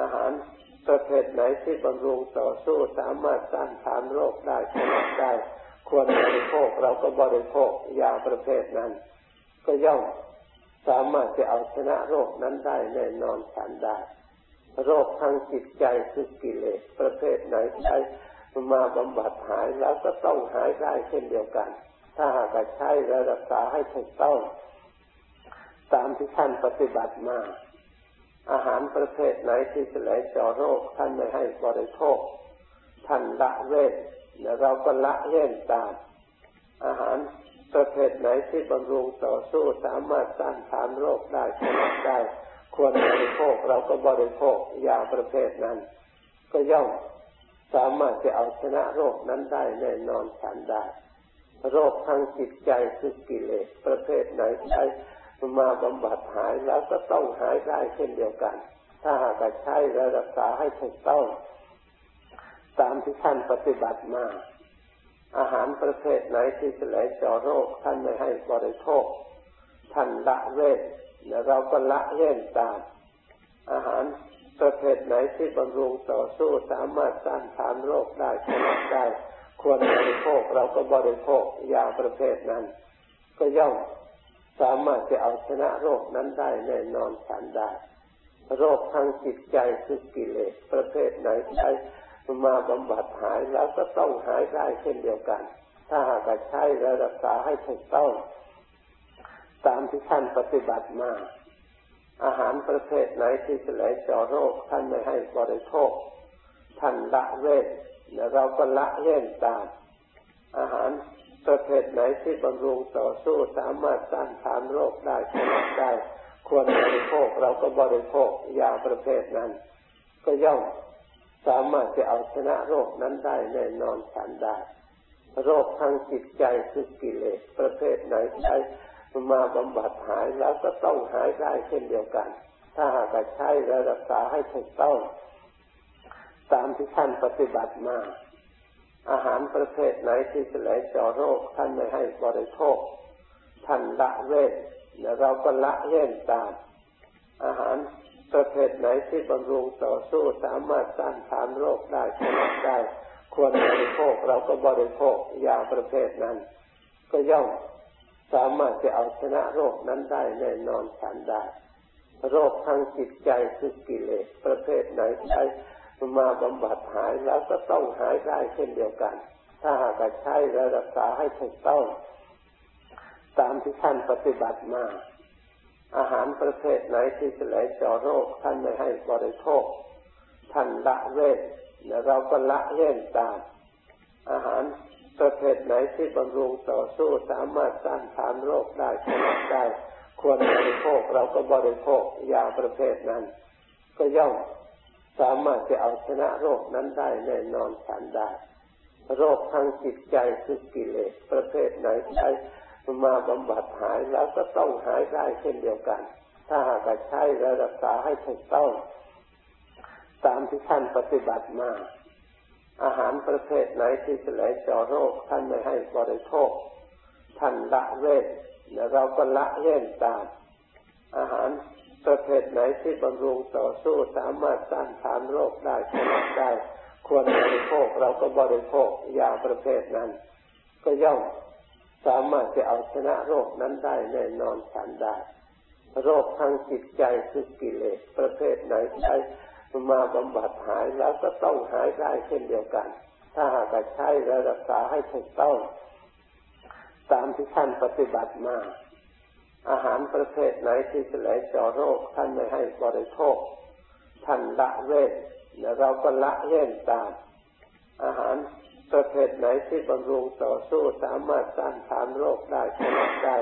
อาหารประเภทไหนที่บำรุงต่อสู้สามารถต้านทานโรคได้ชนะได้ควรบริโภคเราก็บริโภคยาประเภทนั้นก็ย่อมสามารถจะเอาชนะโรคนั้นได้แน่นอนทันได้โรคทางจิตใจคือกิเลสประเภทไหนใช้มาบำบัดหายแล้วก็ต้องหายได้เช่นเดียวกันถ้าหากใช้และรักษาให้ถูกต้องตามที่ท่านปฏิบัติมาอาหารประเภทไหนที่จะไหลเจาะโรคท่านไม่ให้บริโภคท่านละเว้นและเราก็ละเว้นตามอาหารประเภทไหนที่บำรุงต่อสู้สามารถต้านทานโรคได้ชนะได้ควรบริโภคเราก็บริโภคยาประเภทนั้นก็ย่อมสามารถจะเอาชนะโรคนั้นได้แน่นอนทันได้โรคทางจิตใจคือกิเลสประเภทไหนใช้มาบำบัดหายแล้วก็ต้องหายได้เช่นเดียวกันถ้าหากใช้และรักษาให้ถูกต้องตามที่ท่านปฏิบัติมาอาหารประเภทไหนที่จะไหลเจาะโรคท่านไม่ให้บริโภคท่านละเว้นและเราก็ละเว้นตามอาหารประเภทไหนที่บำรุงต่อสู้สามารถต้านทานโรคได้ชนะได้ควรบริโภคเราก็บริโภคยาประเภทนั้นก็ย่อมสามารถจะเอาชนะโรคนั้นได้แน่นอนทันได้โรคทางจิตใจคือกิเลสประเภทไหนใช้มาบำบัดหายแล้วก็ต้องหายได้เช่นเดียวกันถ้าหากใช้และรักษาให้ถูกต้องตามที่ท่านปฏิบัติมาอาหารประเภทไหนที่จะไหลเจาะโรคท่านไม่ให้บริโภคท่านละเว้นและเราก็ละเว้นตามอาหารประเภทไหนที่บำรุงต่อสู้สามารถต้านทานโรคได้ชนะได้ควรบริโภคเราก็บริโภคยาประเภทนั้นก็ย่อม สามารถจะเอาชนะโรคนั้นได้แน่นอนท่านได้โรคทางจิตใจคือกิเลสประเภทไหนใช้มาบำบัดหายแล้วก็ต้องหายได้เช่นเดียวกันถ้าหากใช้รักษาให้ถูกต้องตามที่ท่านปฏิบัติมาอาหารประเภทไหนที่จะแก้โรคท่านไม่ให้บริโภคท่านละเว้นและเราก็ละเว้นตามอาหารประเภทไหนที่บำรุงต่อสู้สามารถต้านทานโรคได้ชนะได้ควรบริโภคเราก็บริโภคยาประเภทนั้นก็ย่อมสามารถจะเอาชนะโรคนั้นได้แน่นอนทันได้โรคทางจิตใจคือกิเลสประเภทไหนใช้มาบำบัดหายแล้วก็ต้องหายได้เช่นเดียวกันถ้าหากใช้รักษาให้ถูกต้องตามที่ท่านปฏิบัติมาอาหารประเภทไหนที่จะแก้โรคท่านไม่ให้บริโภคท่านละเว้นและเราก็ละเว้นตามอาหารประเภทไหนที่บำรุงต่อสู้สามารถต้านทานโรคได้ชนะได้ควรบริโภคเราก็บริโภคยาประเภทนั้นก็ย่อมสามารถจะเอาชนะโรคนั้นได้แน่นอนทันได้โรคทางจิตใจคือกิเลสประเภทไหนใช้มาบำบัดหายแล้วก็ต้องหายได้เช่นเดียวกันถ้าหากใช้รักษาให้ถูกต้องตามที่ท่านปฏิบัติมาอาหารประเภทไหนที่จะแก้โรคท่านไม่ให้บริโภคท่านละเว้นและเราก็ละเว้นตามอาหารประเภทไหนที่บำรุงต่อสู้สามารถต้านทานโรคได้ชนะได้ควรบริโภคเราก็บริโภคยาประเภทนั้นก็ย่อมสามารถจะเอาชนะโรคนั้นได้แน่นอนทันได้โรคทางจิตใจคือกิเลสประเภทไหนใช้มาบำบัดหายแล้วก็ต้องหายได้เช่นเดียวกันถ้าหากใช้รักษาให้ถูกต้องตามที่ท่านปฏิบัติมาอาหารประเภทไหนที่จะแก้โรคท่านไม่ให้บริโภคท่านละเว้นและเราก็ละเว้นตามอาหารประเภทไหนที่บำรุงต่อสู้สามารถต้านทานโรคได้ชนะได้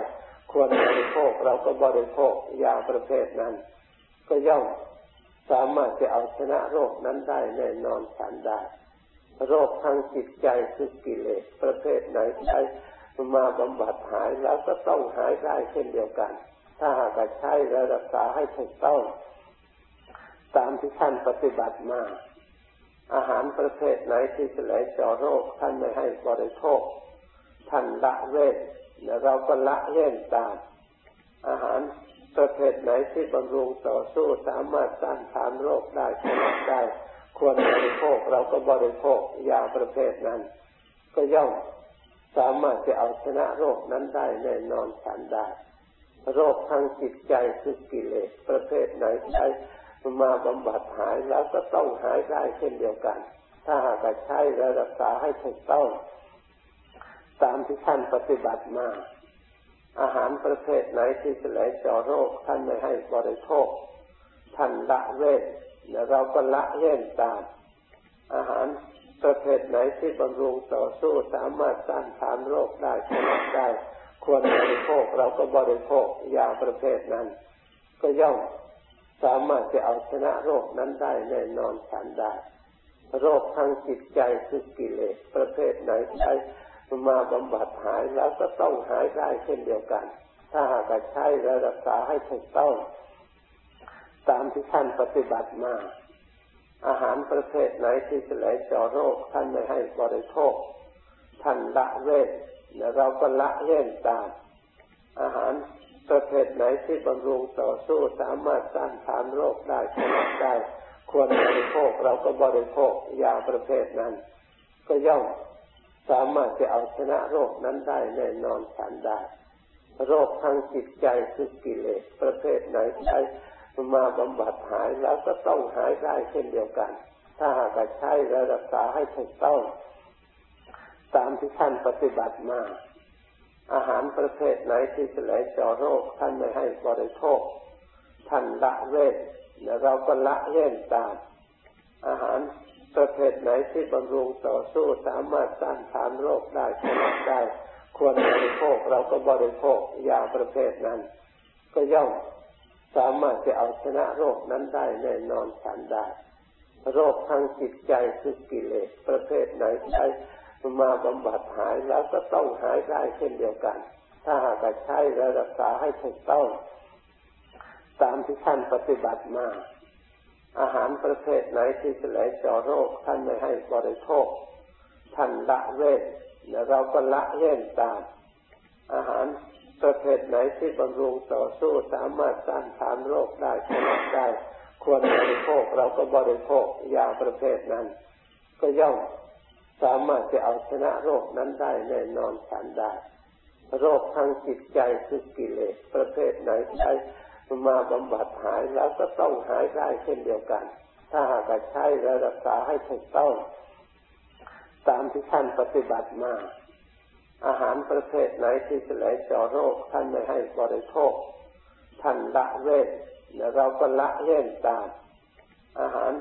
ควรบริโภคเราก็บริโภคยาประเภทนั้นก็ย่อมสามารถจะเอาชนะโรคนั้นได้แน่นอนทันได้โรคทางจิตใจคือกิเลสประเภทไหนใช้มาบำบัดหายแล้วก็ต้องหายได้เช่นเดียวกันถ้าหากใช้รักษาให้ถูกต้องตามที่ท่านปฏิบัติมาอาหารประเภทไหนที่จะแก้โรคท่านไม่ให้บริโภคท่านละเว้นและเราก็ละเว้นตามอาหารประเภทไหนที่บำรุงต่อสู้สามารถต้านทานโรคได้ชนะได้ควรบริโภคเราก็บริโภคยาประเภทนั้นก็ย่อมสามารถจะเอาชนะโรคนั้นได้แน่นอนทันได้โรคทางจิตใจคือกิเลสประเภทไหนใช้มาบำบัดหายแล้วก็ต้องหายได้เช่นเดียวกันถ้าหากใช้รักษาให้ถูกต้องตามที่ท่านปฏิบัติมาอาหารประเภทไหนที่จะแก้โรคท่านไม่ให้บริโภคท่านละเว้นและเราก็ละเว้นตามอาหารประเภทไหนที่บำรุงต่อสู้สามารถต้านทานโรคได้ชนะได้ควรบริโภคเราก็บริโภคยาประเภทนั้นก็ย่อมสามารถจะเอาชนะโรคนั้นได้แน่นอนทันได้โรคทางจิตใจคือกิเลสประเภทไหนใช้มาบำบัดหายแล้วก็ต้องหายได้เช่นเดียวกันถ้าหากใช้รักษาให้ถูกต้องตามที่ท่านปฏิบัติมาอาหารประเภทไหนที่จะแก้โรคท่านไม่ให้บริโภคท่านละเว้นและเราก็ละเว้นตามอาหารประเภทไหนที่บำรุงต่อสู้สามารถต้านทานโรคได้ชนะได้ควรบริโภคเราก็บริโภคยาประเภทนั้นก็ย่อมสามารถจะเอาชนะโรคนั้นได้แน่นอนทันได้โรคทางจิตใจคือกิเลสประเภทไหนใช้มาบำบัดหายแล้วก็ต้องหายได้เช่นเดียวกันถ้าหากใช้รักษาให้ถูกต้องตามที่ท่านปฏิบัติมาอาหารประเภทไหนที่จะแก้โรคท่านไม่ให้บริโภคท่านละเว้นและเราก็ละเว้นตามอาหารประเภทไหนที่บำรุงต่อสู้สามารถต้านทานโรคได้ชนะได้ควรบริโภคเราก็บริโภคยาประเภทนั้นก็ย่อมสามารถจะเอาชนะโรคนั้นได้แน่นอนทันได้ โรคทางจิตใจคือกิเลสประเภทไหนใช้มาบำบัดหายแล้วก็ต้องหายได้เช่นเดียวกันถ้าหากใช้รักษาให้ถูกต้องตามที่ท่านปฏิบัติมาอาหารประเภทไหนที่จะไหลเจาะโรคท่านไม่ให้บริโภคท่านละเว้นเราก็ละเว้นตามอาหารประเภทไหนที่บำรุงต่อสู้สามารถต้านทานโรคได้ชนะได้ควรบริโภคเราก็บริโภคยาประเภทนั้นก็ย่อมสามารถจะเอาชนะโรคนั้นได้แน่นอนทันได้โรคทางจิตใจคือกิเลสประเภทไหนใช้มาบำบัดหายแล้วก็ต้องหายได้เช่นเดียวกันถ้าหากใช้รักษาให้ถูกต้องตามที่ท่านปฏิบัติมาอาหารประเภทไหนที่จะไหลเจาะโรคท่านไม่ให้บริโภคท่านละเว้นเราก็ละเว้นตามอาหาร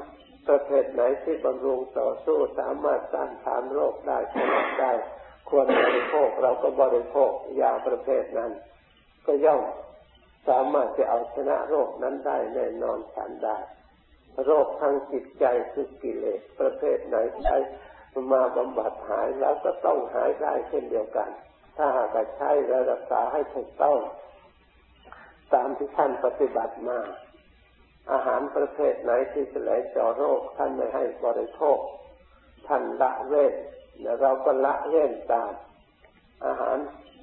ประเภทไหนที่บำรุงต่อสู้สามารถต้านทานโรคได้ชนะได้ควรบริโภคเราก็บริโภคยาประเภทนั้นก็ย่อมสามารถจะเอาชนะโรคนั้นได้แน่นอนทันได้โรคทางจิตใจคือกิเลสประเภทไหนใช้มาบำบัดหายแล้วก็ต้องหายได้เช่นเดียวกันถ้าหากใช้รักษาให้ถูกต้องตามที่ท่านปฏิบัติมาอาหารประเภทไหนที่จะไหลเจาะโรคท่านไม่ให้บริโภคท่านละเว้นเราก็ละเว้นตามอาหาร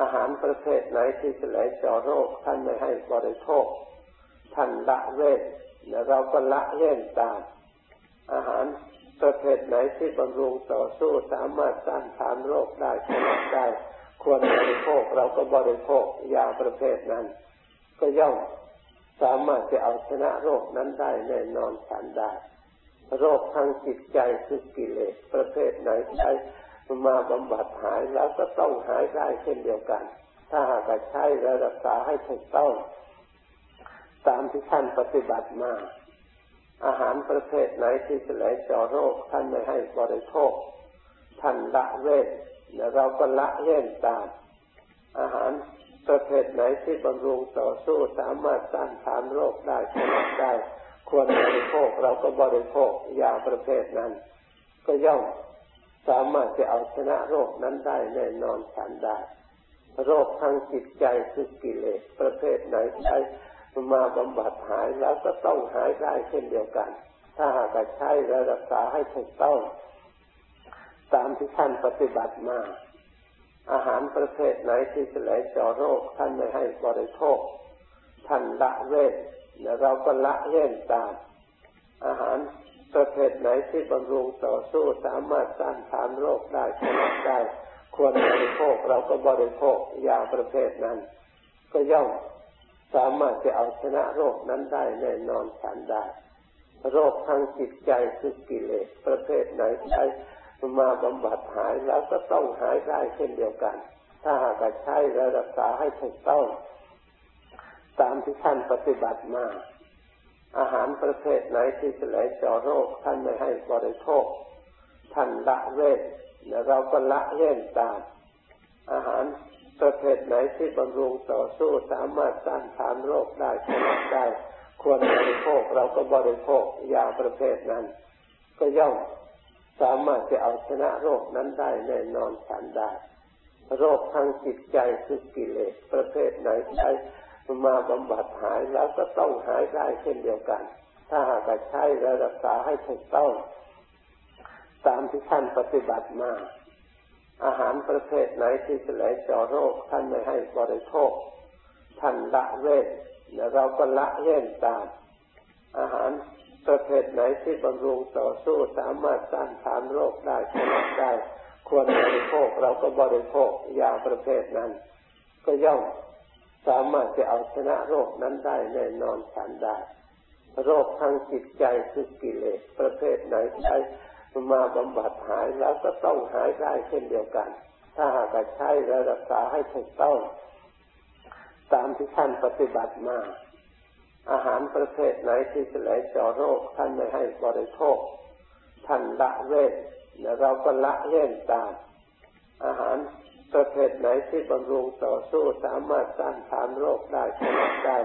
อาหารประเภทไหนที่จะไหลเจาะโรคท่านไม่ให้บริโภคท่านละเว้นเราก็ละเว้นตามอาหารประเภทไหนที่บำรุงต่อสู้สามารถต้านทานโรคได้ชนะได้ควรบริโภคเราก็บริโภคยาประเภทนั้นก็ย่อมสามารถจะเอาชนะโรคนั้นได้แน่นอนทันได้โรคทางจิตใจคือกิเลสประเภทไหนใช้มาบำบัดหายแล้วก็ต้องหายได้เช่นเดียวกันถ้าหากใช้รักษาให้ถูกต้องตามที่ท่านปฏิบัติมาอาหารประเภทไหนที่จะไหลเจาะโรคท่านไม่ให้บริโภคท่านละเว้นเราก็ละเว้นตามอาหารประเภทไหนที่บำรุงต่อสู้สามารถต้านทานโรคได้ชนะได้ควรบริโภคเราก็บริโภคยาประเภทนั้นก็ย่อมสามารถจะเอาชนะโรคนั้นได้แน่นอนทันได้โรคทางจิตใจคือกิเลสประเภทไหนใช้มาบำบัดหายแล้วก็ต้องหายได้เช่นเดียวกันถ้าหากใช้รักษาให้ถูกต้องตามที่ท่านปฏิบัติมาอาหารประเภทไหนที่จะไหลเจาะโรคท่านไม่ให้บริโภคท่านละเว้นเราก็ละเว้นตามอาหารประเภทไหนที่บำรุงต่อสู้สามารถต้านทานโรคได้ชนะได้ควรบริโภคเราก็บริโภคยาประเภทนั้นก็ย่อมสามารถจะเอาชนะโรคนั้นได้แน่นอนทันได้โรคทางจิตใจคือกิเลสประเภทไหนใช้มาบำบัดหายแล้วก็ต้องหายได้เช่นเดียวกันถ้าหากใช้รักษาให้ถูกต้องตามที่ท่านปฏิบัติมาอาหารประเภทไหนที่จะไหลเจาะโรคท่านไม่ให้บริโภคท่านละเว้นเราก็ละเว้นตามอาหารประเภทไหนที่บำรุงต่อสู้สามารถต้านทานโรคได้ชนะได้ควรบริโภคเราก็บริโภคยาประเภทนั้นก็ย่อมสามารถจะเอาชนะโรคนั้นได้แน่นอนทันได้โรคทางจิตใจคือกิเลสประเภทไหนใช้มาบำบัดหายแล้วก็ต้องหายได้เช่นเดียวกันถ้าหากใช้รักษาให้ถูกต้องตามที่ท่านปฏิบัติมาอาหารประเภทไหนที่จะไหลเจาะโรคท่านไม่ให้บริโภคท่านละเว้นเราก็ละเว้นตามอาหารประเภทไหนที่บำรุงต่อสู้สามารถต้านทานโรคได้ชนะได้ควรบริโภคเราก็บริโภคยาประเภทนั้นก็ย่อมสามารถจะเอาชนะโรคนั้นได้แน่นอนทันได้โรคทางจิตใจคือกิเลสประเภทไหนใช้ มาบำบัดหายแล้วก็ต้องหายได้เช่นเดียวกันถ้าหากใช้และรักษาให้ถูกต้องตามที่ท่านปฏิบัติมาอาหารประเภทไหนที่จะไหลเจาะโรคท่านไม่ให้บริโภคท่านละเว้นเราก็ละเว้นตามอาหารประเภทไหนที่บำรุงต่อสู้สามารถต้านทานโรคได้ชนะได้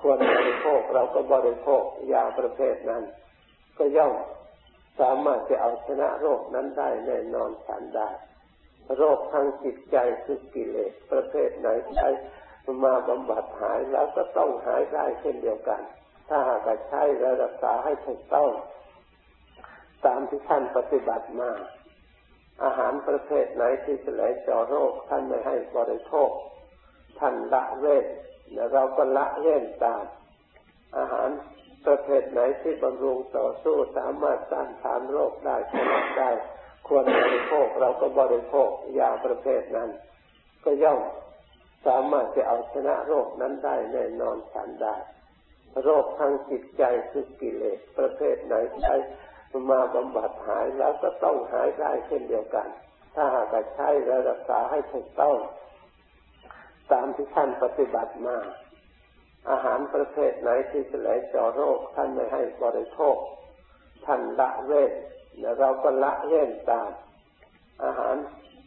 ควรบริโภคเราก็บริโภคยาประเภทนั้นก็ย่อมสามารถจะเอาชนะโรคนั้นได้แน่นอนทันได้โรคทางจิตใจคือกิเลสประเภทไหนใช้มาบำบัดหายแล้วก็ต้องหายได้เช่นเดียวกันถ้าหากใช้และรักษาให้ถูกต้องตามที่ท่านปฏิบัติมาอาหารประเภทไหนที่จะไหลเจาะโรคท่านไม่ให้บริโภคท่านละเว้นเราก็ละเว้นตามอาหารประเภทไหนที่บำรุงต่อสู้สามารถต้านทานโรคได้ชนะได้ควรบริโภคเราก็บริโภคยาประเภทนั้นก็ย่อมสามารถจะเอาชนะโรคนั้นได้แน่นอนทันได้โรคทางจิตใจคือกิเลสประเภทไหนใช้มาบำบัดหายแล้วก็ต้องหายได้เช่นเดียวกันถ้าหากใช้และรักษาให้ถูกต้องตามที่ท่านปฏิบัติมาอาหารประเภทไหนที่จะไหลเจาะโรคท่านไม่ให้บริโภคท่านละเว้นเราก็ละเว้นตามอาหาร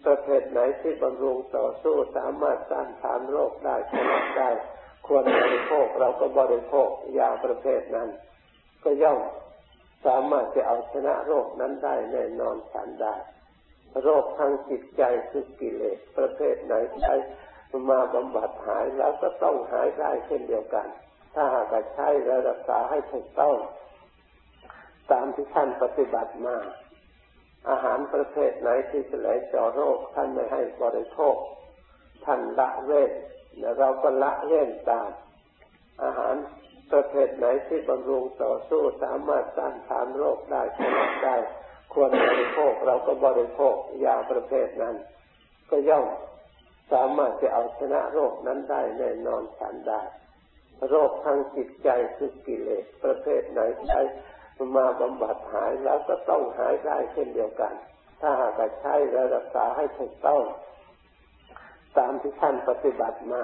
ประเภทไหนที่บำรุงต่อสู้สามารถต้านทานโรคได้ชนะได้ควรบริโภคเราก็บริโภคยาประเภทนั้นก็ย่อมสามารถจะเอาชนะโรคนั้นได้แน่นอนทันได้โรคทางจิตใจคือกิเลสประเภทไหนใช้มาบำบัดหายแล้วก็ต้องหายได้เช่นเดียวกันถ้าหากใช้และรักษาให้ถูกต้องตามที่ท่านปฏิบัติมาอาหารประเภทไหนที่จะไหลเจาะโรคท่านไม่ให้บริโภคท่านละเว้นเราก็ละเว้นตามอาหารประเภทไหนที่บำรุงต่อสู้สามารถต้านทานโรคได้ชนะได้ควรบริโภคเราก็บริโภคยาประเภทนั้นก็ย่อมสามารถจะเอาชนะโรคนั้นได้แน่นอนทันได้โรคทางจิตใจคือกิเลสประเภทไหนใช้มาบำบัดหายแล้วก็ต้องหายได้เช่นเดียวกันถ้าหากใช้และรักษาให้ถูกต้องตามที่ท่านปฏิบัติมา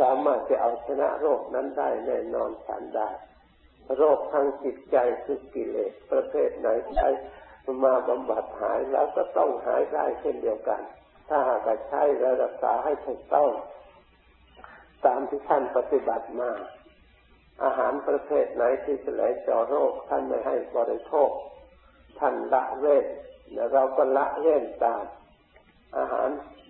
สามารถจะเอาชนะโรคนั้นได้แน่นอนทันได้โรคทางจิตใจคือกิเลสประเภทไหนใช้มาบำบัดหายแล้วก็ต้องหายได้เช่นเดียวกันถ้าหากใช้และรักษาให้ถูกต้องตามที่ท่านปฏิบัติมาอาหารประเภทไหนที่จะไหลเจาะโรคท่านไม่ให้บริโภคท่านละเว้นเราก็ละเว้นตามอาหาร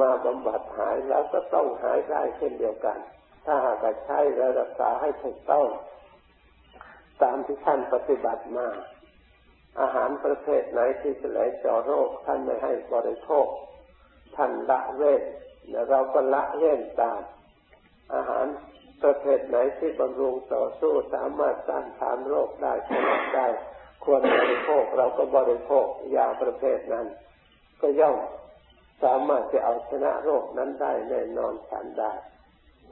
มาบำบัดหายแล้วก็ต้องหายได้เช่นเดียวกัน ถ้าหากใช้และรักษาให้ถูกต้องตามที่ท่านปฏิบัติมาอาหารประเภทไหนที่จะไหลเจาะโรคท่านไม่ให้บริโภคท่านละเว้นเราก็ละเว้นตามอาหารประเภทไหนที่บำรุงต่อสู้สามารถต้านทานโรคได้ผลได้ควรบริโภคเราก็บริโภคยาประเภทนั้นก็ย่อมสามารถจะเอาชนะโรคนั้นได้แน่นอนทันได้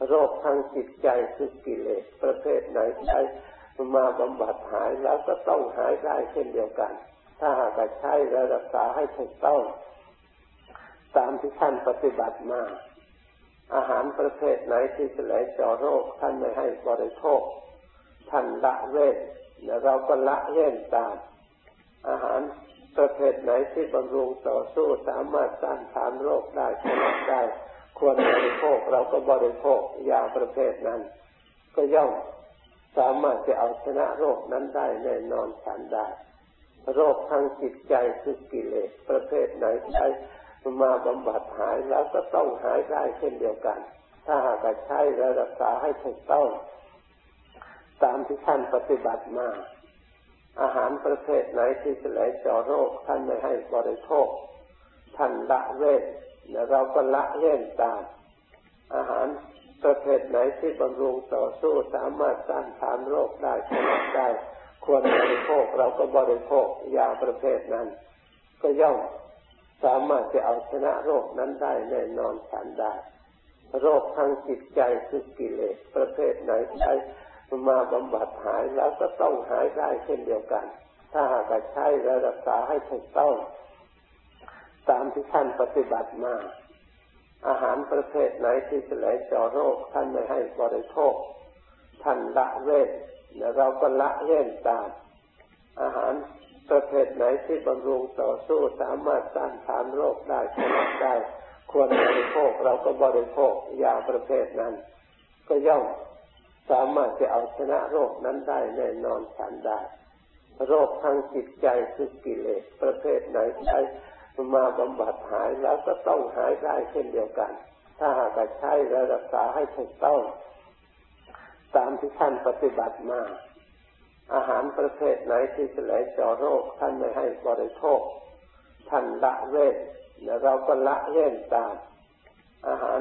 โรคทางจิตใจคือกิเลสประเภทไหนใช้มาบำบัดหายแล้วก็ต้องหายได้เช่นเดียวกันถ้าหากใช้และรักษาให้ถูกต้องตามที่ท่านปฏิบัติมาอาหารประเภทไหนที่จะไหลเจาะโรคท่านไม่ให้บริโภคท่านละเว้นเราก็ละเว้นตามอาหารประเภทไหนที่บำรุงต่อสู้สามารถต้านทานโรคได้ผลได้ควรบริโภคเราก็บริโภคยาประเภทนั้นก็ย่อมสามารถจะเอาชนะโรคนั้นได้แน่นอนทันได้โรคทางจิตใจคือกิเลสประเภทไหนใช้มาบำบัดหายแล้วก็ต้องหายได้เช่นเดียวกันถ้าหากใช้และรักษาให้ถูกต้องตามที่ท่านปฏิบัติมาอาหารประเภทไหนที่จะไหลเจาะโรคท่านไม่ให้บริโภคท่านละเว้นเราก็ละเว้นตามอาหารประเภทไหนที่บำรุงต่อสู้สามารถต้านทานโรคได้ผลได้ควรบริโภคเราก็บริโภคยาประเภทนั้นก็ย่อมสามารถจะเอาชนะโรคนั้นได้แน่นอนทันได้โรคทางจิตใจคือกิเลสประเภทไหนใช้มาบำบัดหายแล้วก็ต้องหายได้เช่นเดียวกันถ้าหากใช้และรักษาให้ถูกต้องตามที่ท่านปฏิบัติมาอาหารประเภทไหนที่จะไหลเจาะโรคท่านไม่ให้บริโภคท่านละเว้นเราก็ละเว้นตามอาหารประเภทไหนที่บำรุงต่อสู้สามารถต้านทานโรคได้ผลได้ควรบริโภคเราก็บริโภคยาประเภทนั้นก็ย่อมสามารถจะเอาชนะโรคนั้นได้แน่นอนทันได้โรคทางจิตใจคือกิเลสประเภทไหนใช้มาบำบัดหายแล้วก็ต้องหายได้เช่นเดียวกันถ้าหากใช้และรักษาให้ถูกต้องตามที่ท่านปฏิบัติมาอาหารประเภทไหนที่จะไหลเจาะโรคท่านไม่ให้บริโภคท่านละเว้นเราก็ละเว้นตามอาหาร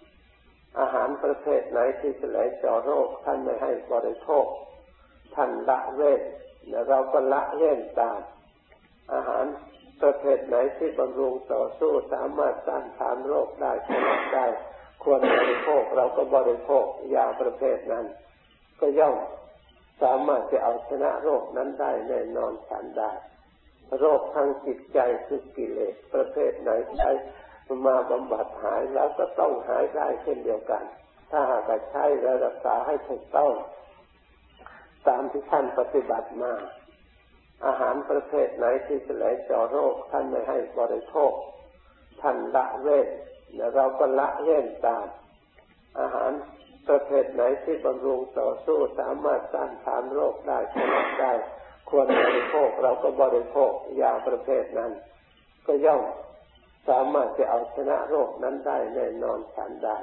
อาหารประเภทไหนที่จะไหลเจาะโรคท่านไม่ให้บริโภคท่านละเว้นเราก็ละเว้นตามอาหารประเภทไหนที่บำรุงต่อสู้สามารถต้านทานโรคได้ผลได้ควรบริโภคเราก็บริโภคยาประเภทนั้นก็ย่อมสามารถจะเอาชนะโรคนั้นได้แน่นอนทันได้โรคทางจิตใจคือกิเลสประเภทไหนใช้มาบำบัดหายแล้วก็ต้องหายได้เช่นเดียวกันถ้าหากใช้และรักษาให้ถูกต้องตามที่ท่านปฏิบัติมาอาหารประเภทไหนที่จะไหลเจาะโรคท่านไม่ให้บริโภคท่านละเว้นเราก็ละเว้นตามอาหารประเภทไหนที่บำรุงต่อสู้สามารถต้านทานโรคได้ผลได้ควรบริโภคเราก็บริโภคยาประเภทนั้นก็ย่อมสามารถจะเอาชนะโรคนั้นได้แน่นอนทันได้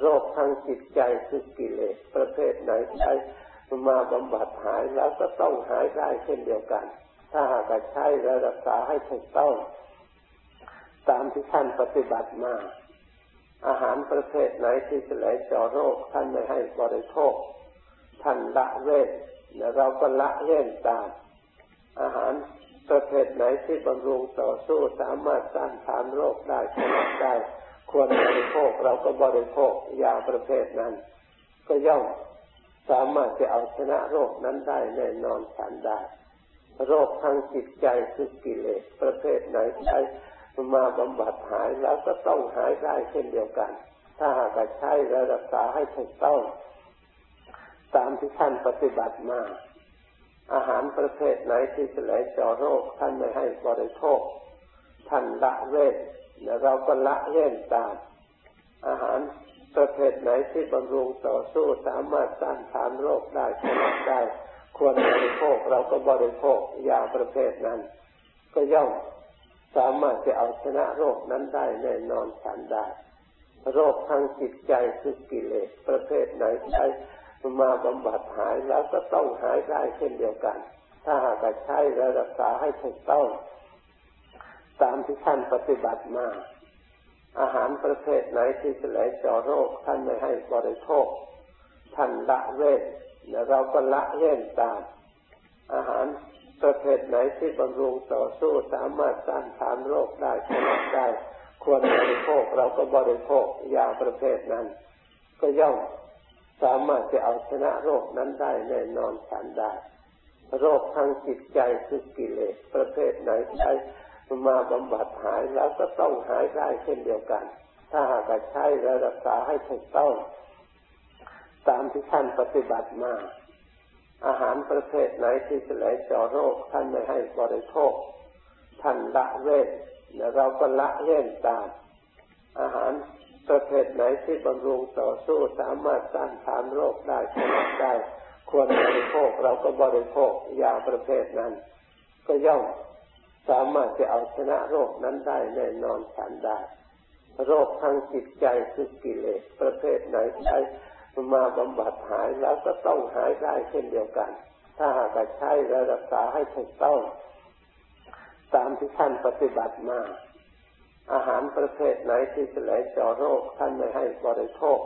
โรคทางจิตใจคือกิเลสประเภทไหนใช้มาบำบัดหายแล้วก็ต้องหายได้เช่นเดียวกันถ้าหากใช้และรักษาให้ถูกต้องตามที่ท่านปฏิบัติมาอาหารประเภทไหนที่จะไหลเจาะโรคท่านไม่ให้บริโภคท่านละเว้นเราก็ละเว้นตามอาหารประเภทไหนที่บำรุงต่อสู้สามารถต้านทานโรคได้ผลได้ควรบริโภคเราก็บริโภคยาประเภทนั้นก็ย่อมสามารถจะเอาชนะโรคนั้นได้แน่นอนทันได้โรคทางจิตใจคือกิเลสประเภทไหนใช้มาบำบัดหายแล้วก็ต้องหายได้เช่นเดียวกันถ้าหากใช้และรักษาให้ถูกต้อง ตามที่ท่านปฏิบัติมาอาหารประเภทไหนที่จะไหลเจาะโรคท่านไม่ให้บริโภคท่านละเว้นแล้วเราก็ละเว้นตามอาหารประเภทไหนที่บำรุงต่อสู้สามารถต้านทานโรคได้ชนะได้ควรบริโภคเราก็บริโภคยาประเภทนั้นก็ย่อมสามารถจะเอาชนะโรคนั้นได้แน่นอนทันได้โรคทางจิตใจคือกิเลสประเภทไหนใช้มาบำบัดหายแล้วก็ต้องหายได้เช่นเดียวกันถ้าหากใช้และรักษาให้ถูกต้องตามที่ท่านปฏิบัติมาอาหารประเภทไหนที่จะไหลเจาะโรคท่านไม่ให้บริโภคท่านละเว้นและเราก็ละเว้นตามอาหารประเภทไหนที่บำรุงต่อสู้สามารถต้านทานโรคได้ชนะได้ควรบริโภคเราก็บริโภคยาประเภทนั้นก็ย่อมสามารถจะเอาชนะโรคนั้นได้แน่นอนทันได้โรคทางจิตใจคือกิเลสประเภทไหนใช้มาบำบัดหายแล้วก็ต้องหายได้เช่นเดียวกันถ้าหากใช้และรักษาให้ถูกต้องตามที่ท่านปฏิบัติมาอาหารประเภทไหนที่จะไหลเจาะโรคท่านไม่ให้บริโภคท่านละเว้นและเราก็ละเว้นตามอาหารประเภทไหนที่บำรุงต่อสู้สามารถต้านทานโรคได้ชนะได้ควรบริโภคเราก็บริโภคยาประเภทนั้นก็ย่อมสามารถจะเอาชนะโรคนั้นได้แน่นอนทันได้โรคทางจิตใจคือกิเลสประเภทไหนใช้มาบำบัดหายแล้วก็ต้องหายได้เช่นเดียวกันถ้าหากใช้และรักษาให้ถูกต้องตามที่ท่านปฏิบัติมาอาหารประเภทไหนที่จะไหลเจาะโรคท่านไม่ให้บริโภค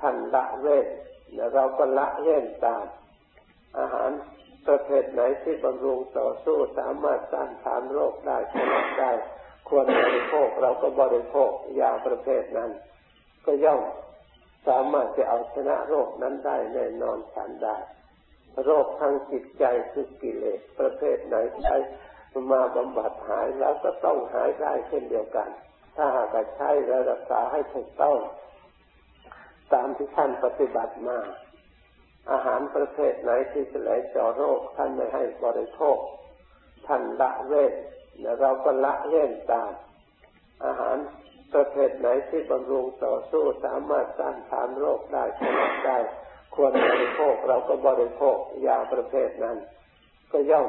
ท่านละเว้นและเราก็ละเว้นตามอาหารประเภทไหนที่บำรุงต่อสู้สามารถต้านทานโรคได้ชนะได้ควรบริโภคเราก็บริโภคยาประเภทนั้นก็ย่อมสามารถจะเอาชนะโรคนั้นได้แน่นอนทันได้โรคทางจิตใจคือกิเลสประเภทไหนใช้มาบำบัดหายแล้วก็ต้องหายได้เช่นเดียวกันถ้าหากใช้และรักษาให้ถูกต้องตามที่ท่านปฏิบัติมาอาหารประเภทไหนที่จะไหลเจาะโรคท่านไม่ให้บริโภคท่านละเว้นและเราก็ละเว้นตามอาหารประเภทไหนที่บำรุงต่อสู้สามารถต้านทานโรคได้ชนะได้ควรบริโภคเราก็บริโภคยาประเภทนั้นก็ย่อม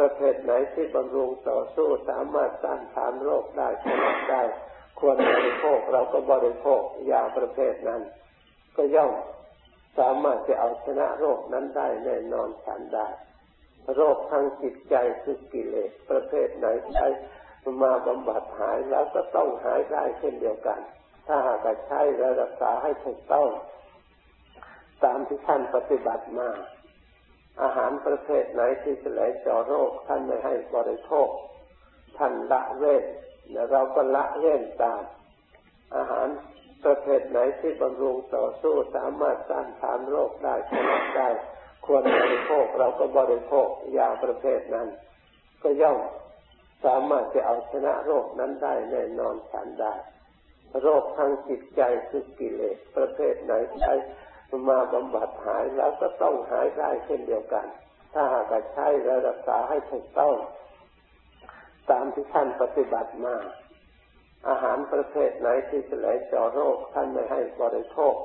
ประเภทไหนที่บำรุงต่อสู้สามารถต้านทานโรคได้ชนะได้ควรบริโภคเราก็บริโภคยาประเภทนั้นก็ย่อมสามารถจะเอาชนะโรคนั้นได้แน่นอนทันได้โรคทางจิตใจคือกิเลสประเภทไหนใช้มาบำบัดหายแล้วก็ต้องหายได้เช่นเดียวกันถ้าหากใช้และรักษาให้ถูกต้องตามที่ท่านปฏิบัติมาอาหารประเภทไหนที่จะไหลเจาะโรคท่านไม่ให้บริโภคท่านละเว้นและเราก็ละเว้นตามอาหารประเภทไหนที่บำรุงต่อสู้สามารถต้านทานโรคได้ชนะได้ควรบริโภคเราก็บริโภคยาประเภทนั้นก็ย่อมสามารถจะเอาชนะโรคนั้นได้แน่นอนทันได้โรคทางจิตใจคือกิเลสประเภทไหนใช้มาบำบัดหายแล้วก็ต้องหายได้เช่นเดียวกันถ้าหากใช้และรักษาให้ถูกต้องตามที่ท่านปฏิบัติมาอาหารประเภทไหนที่จะไหลเจาะโรคท่านไม่ให้บริโภค